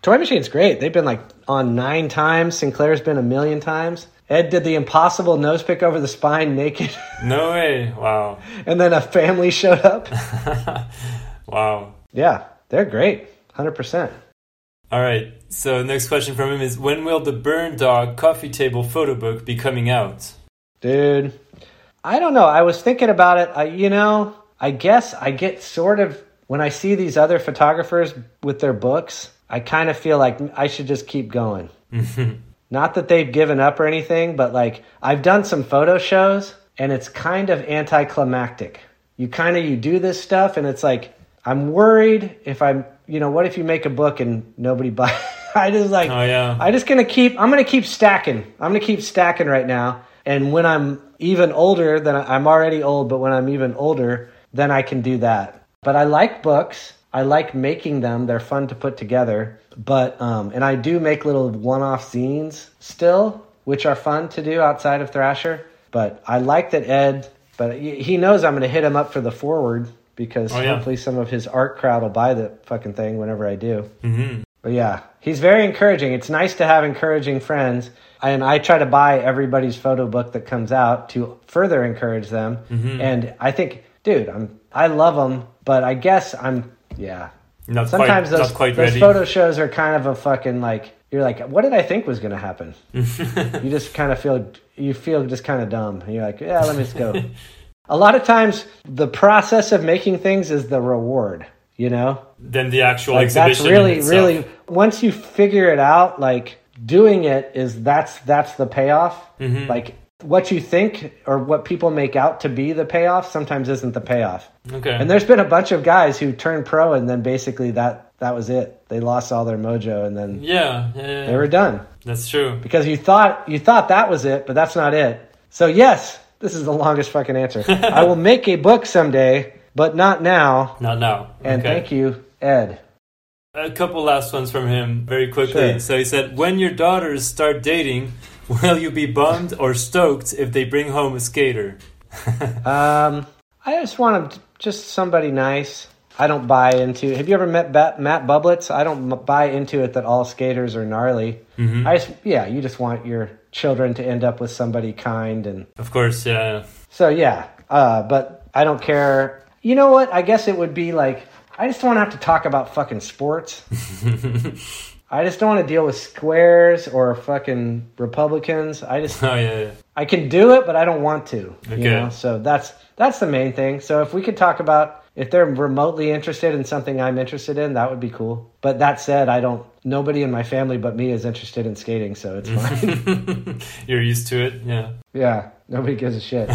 Toy Machine's great. They've been like on nine times. Sinclair's been a million times. Ed did the impossible nose pick over the spine naked. No way. Wow. And then a family showed up. Wow. Yeah, they're great. one hundred percent. All right. So next question from him is, when will the Burn Dog coffee table photo book be coming out? Dude, I don't know. I was thinking about it. I, you know, I guess I get sort of, when I see these other photographers with their books, I kind of feel like I should just keep going. Mm-hmm. Not that they've given up or anything, but like I've done some photo shows and it's kind of anticlimactic. You kind of, you do this stuff and it's like, I'm worried if I'm, you know, what if you make a book and nobody buys? I just like, oh, yeah. I just going to keep, I'm going to keep stacking. I'm going to keep stacking right now. And when I'm even older, then I'm already old, but when I'm even older, then I can do that. But I like books. I like making them. They're fun to put together. But, um, and I do make little one-off zines still, which are fun to do outside of Thrasher. But I like that Ed, but he knows I'm going to hit him up for the forward because oh, yeah. hopefully some of his art crowd will buy the fucking thing whenever I do. Mm-hmm. But yeah, he's very encouraging. It's nice to have encouraging friends. And I try to buy everybody's photo book that comes out to further encourage them. Mm-hmm. And I think, dude, I'm, I love them, but I guess I'm, yeah. Not Sometimes quite, those, not quite those ready. Photo shows are kind of a fucking like, you're like, what did I think was going to happen? You just kind of feel, you feel just kind of dumb. And you're like, yeah, let me just go. A lot of times the process of making things is the reward, you know? Then the actual like, exhibition. That's really, really, once you figure it out, like doing it is that's, that's the payoff. Mm-hmm. Like what you think or what people make out to be the payoff sometimes isn't the payoff. Okay. And there's been a bunch of guys who turned pro and then basically that, that was it. They lost all their mojo and then yeah, yeah, yeah. they were done. That's true. Because you thought, you thought that was it, but that's not it. So yes, this is the longest fucking answer. I will make a book someday, but not now. Not now. And okay. Thank you, Ed. A couple last ones from him very quickly. Sure. So he said, when your daughters start dating, will you be bummed or stoked if they bring home a skater? um, I just want to, just somebody nice. I don't buy into, have you ever met Bat, Matt Bublitz? I don't buy into it that all skaters are gnarly. Mm-hmm. I just, yeah, you just want your children to end up with somebody kind and of course yeah so yeah uh but I don't care, you know what, I guess it would be like I just don't have to talk about fucking sports. I just don't want to deal with squares or fucking Republicans. I just oh yeah, yeah. I can do it but I don't want to. Okay. You know? So that's that's the main thing. So if we could talk about if they're remotely interested in something I'm interested in, that would be cool. But that said, I don't, nobody in my family but me is interested in skating, so it's fine. You're used to it, yeah. Yeah, nobody gives a shit.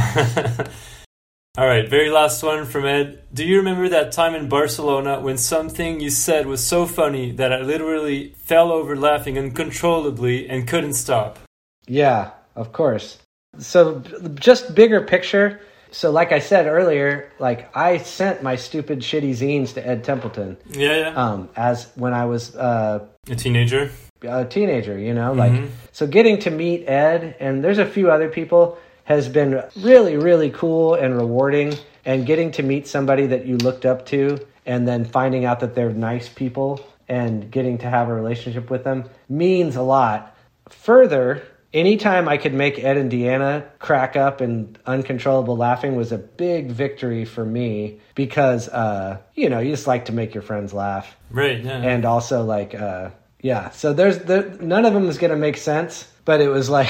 All right, very last one from Ed. Do you remember that time in Barcelona when something you said was so funny that I literally fell over laughing uncontrollably and couldn't stop? Yeah, of course. So just bigger picture. So like I said earlier, like I sent my stupid shitty zines to Ed Templeton. Yeah, yeah. Um, as when I was uh, a teenager. A teenager, you know, mm-hmm. like so getting to meet Ed and there's a few other people has been really, really cool and rewarding, and getting to meet somebody that you looked up to and then finding out that they're nice people and getting to have a relationship with them means a lot. Further, anytime I could make Ed and Deanna crack up and uncontrollable laughing was a big victory for me because, uh, you know, you just like to make your friends laugh. Right. Yeah. And also like, uh, yeah, so there's the, none of them was going to make sense, but it was like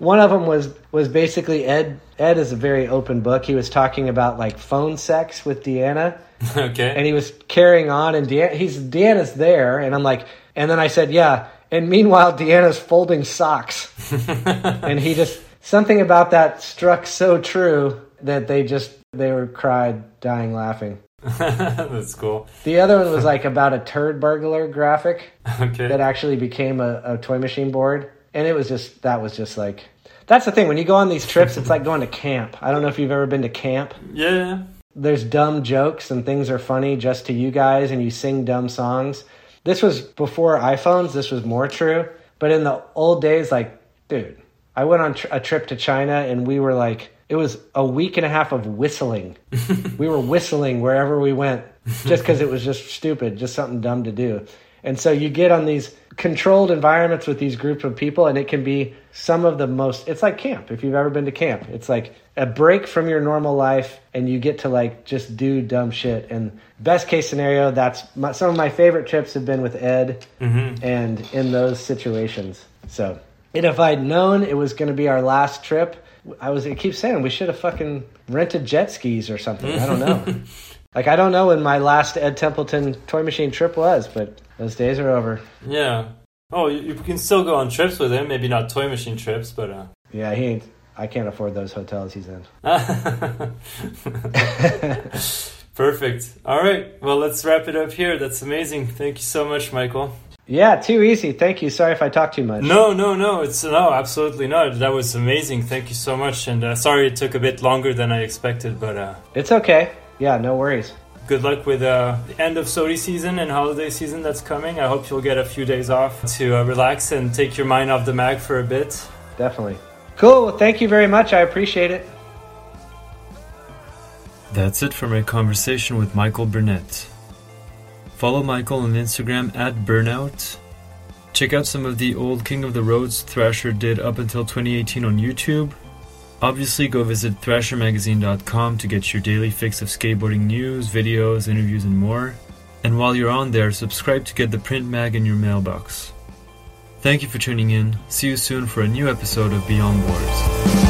one of them was, was basically Ed. Ed is a very open book. He was talking about like phone sex with Deanna. Okay. And he was carrying on and Deanna, he's Deanna's there. And I'm like, and then I said, yeah. And meanwhile, Deanna's folding socks. And he just, something about that struck so true that they just, they were cried, dying laughing. That's cool. The other one was like about a turd burglar graphic okay. that actually became a, a toy machine board. And it was just, that was just like, that's the thing. When you go on these trips, it's like going to camp. I don't know if you've ever been to camp. Yeah. There's dumb jokes and things are funny just to you guys and you sing dumb songs. This was before iPhones. This was more true. But in the old days, like, dude, I went on tr- a trip to China and we were like, it was a week and a half of whistling. We were whistling wherever we went just because it was just stupid, just something dumb to do. And so you get on these controlled environments with these groups of people and it can be some of the most, it's like camp. If you've ever been to camp, it's like a break from your normal life and you get to like just do dumb shit. And best case scenario, that's my, some of my favorite trips have been with Ed mm-hmm. and in those situations. So and if I'd known it was going to be our last trip, I was I keep saying we should have fucking rented jet skis or something. I don't know. Like I don't know when my last Ed Templeton toy machine trip was, but those days are over. Yeah. Oh, you, you can still go on trips with him. Maybe not toy machine trips, but uh... yeah, he ain't. I can't afford those hotels he's in. Perfect. All right. Well, let's wrap it up here. That's amazing. Thank you so much, Michael. Yeah, too easy. Thank you. Sorry if I talk too much. No, no, no. It's no, absolutely not. That was amazing. Thank you so much. And uh, sorry it took a bit longer than I expected, but uh, it's okay. Yeah, no worries. Good luck with uh, the end of SOTY season and holiday season that's coming. I hope you'll get a few days off to uh, relax and take your mind off the mag for a bit. Definitely. Cool. Thank you very much. I appreciate it. That's it for my conversation with Michael Burnett. Follow Michael on Instagram at Burnout. Check out some of the old King of the Roads Thrasher did up until twenty eighteen on YouTube. Obviously, go visit thrasher magazine dot com to get your daily fix of skateboarding news, videos, interviews, and more. And while you're on there, subscribe to get the print mag in your mailbox. Thank you for tuning in. See you soon for a new episode of Beyond Boards.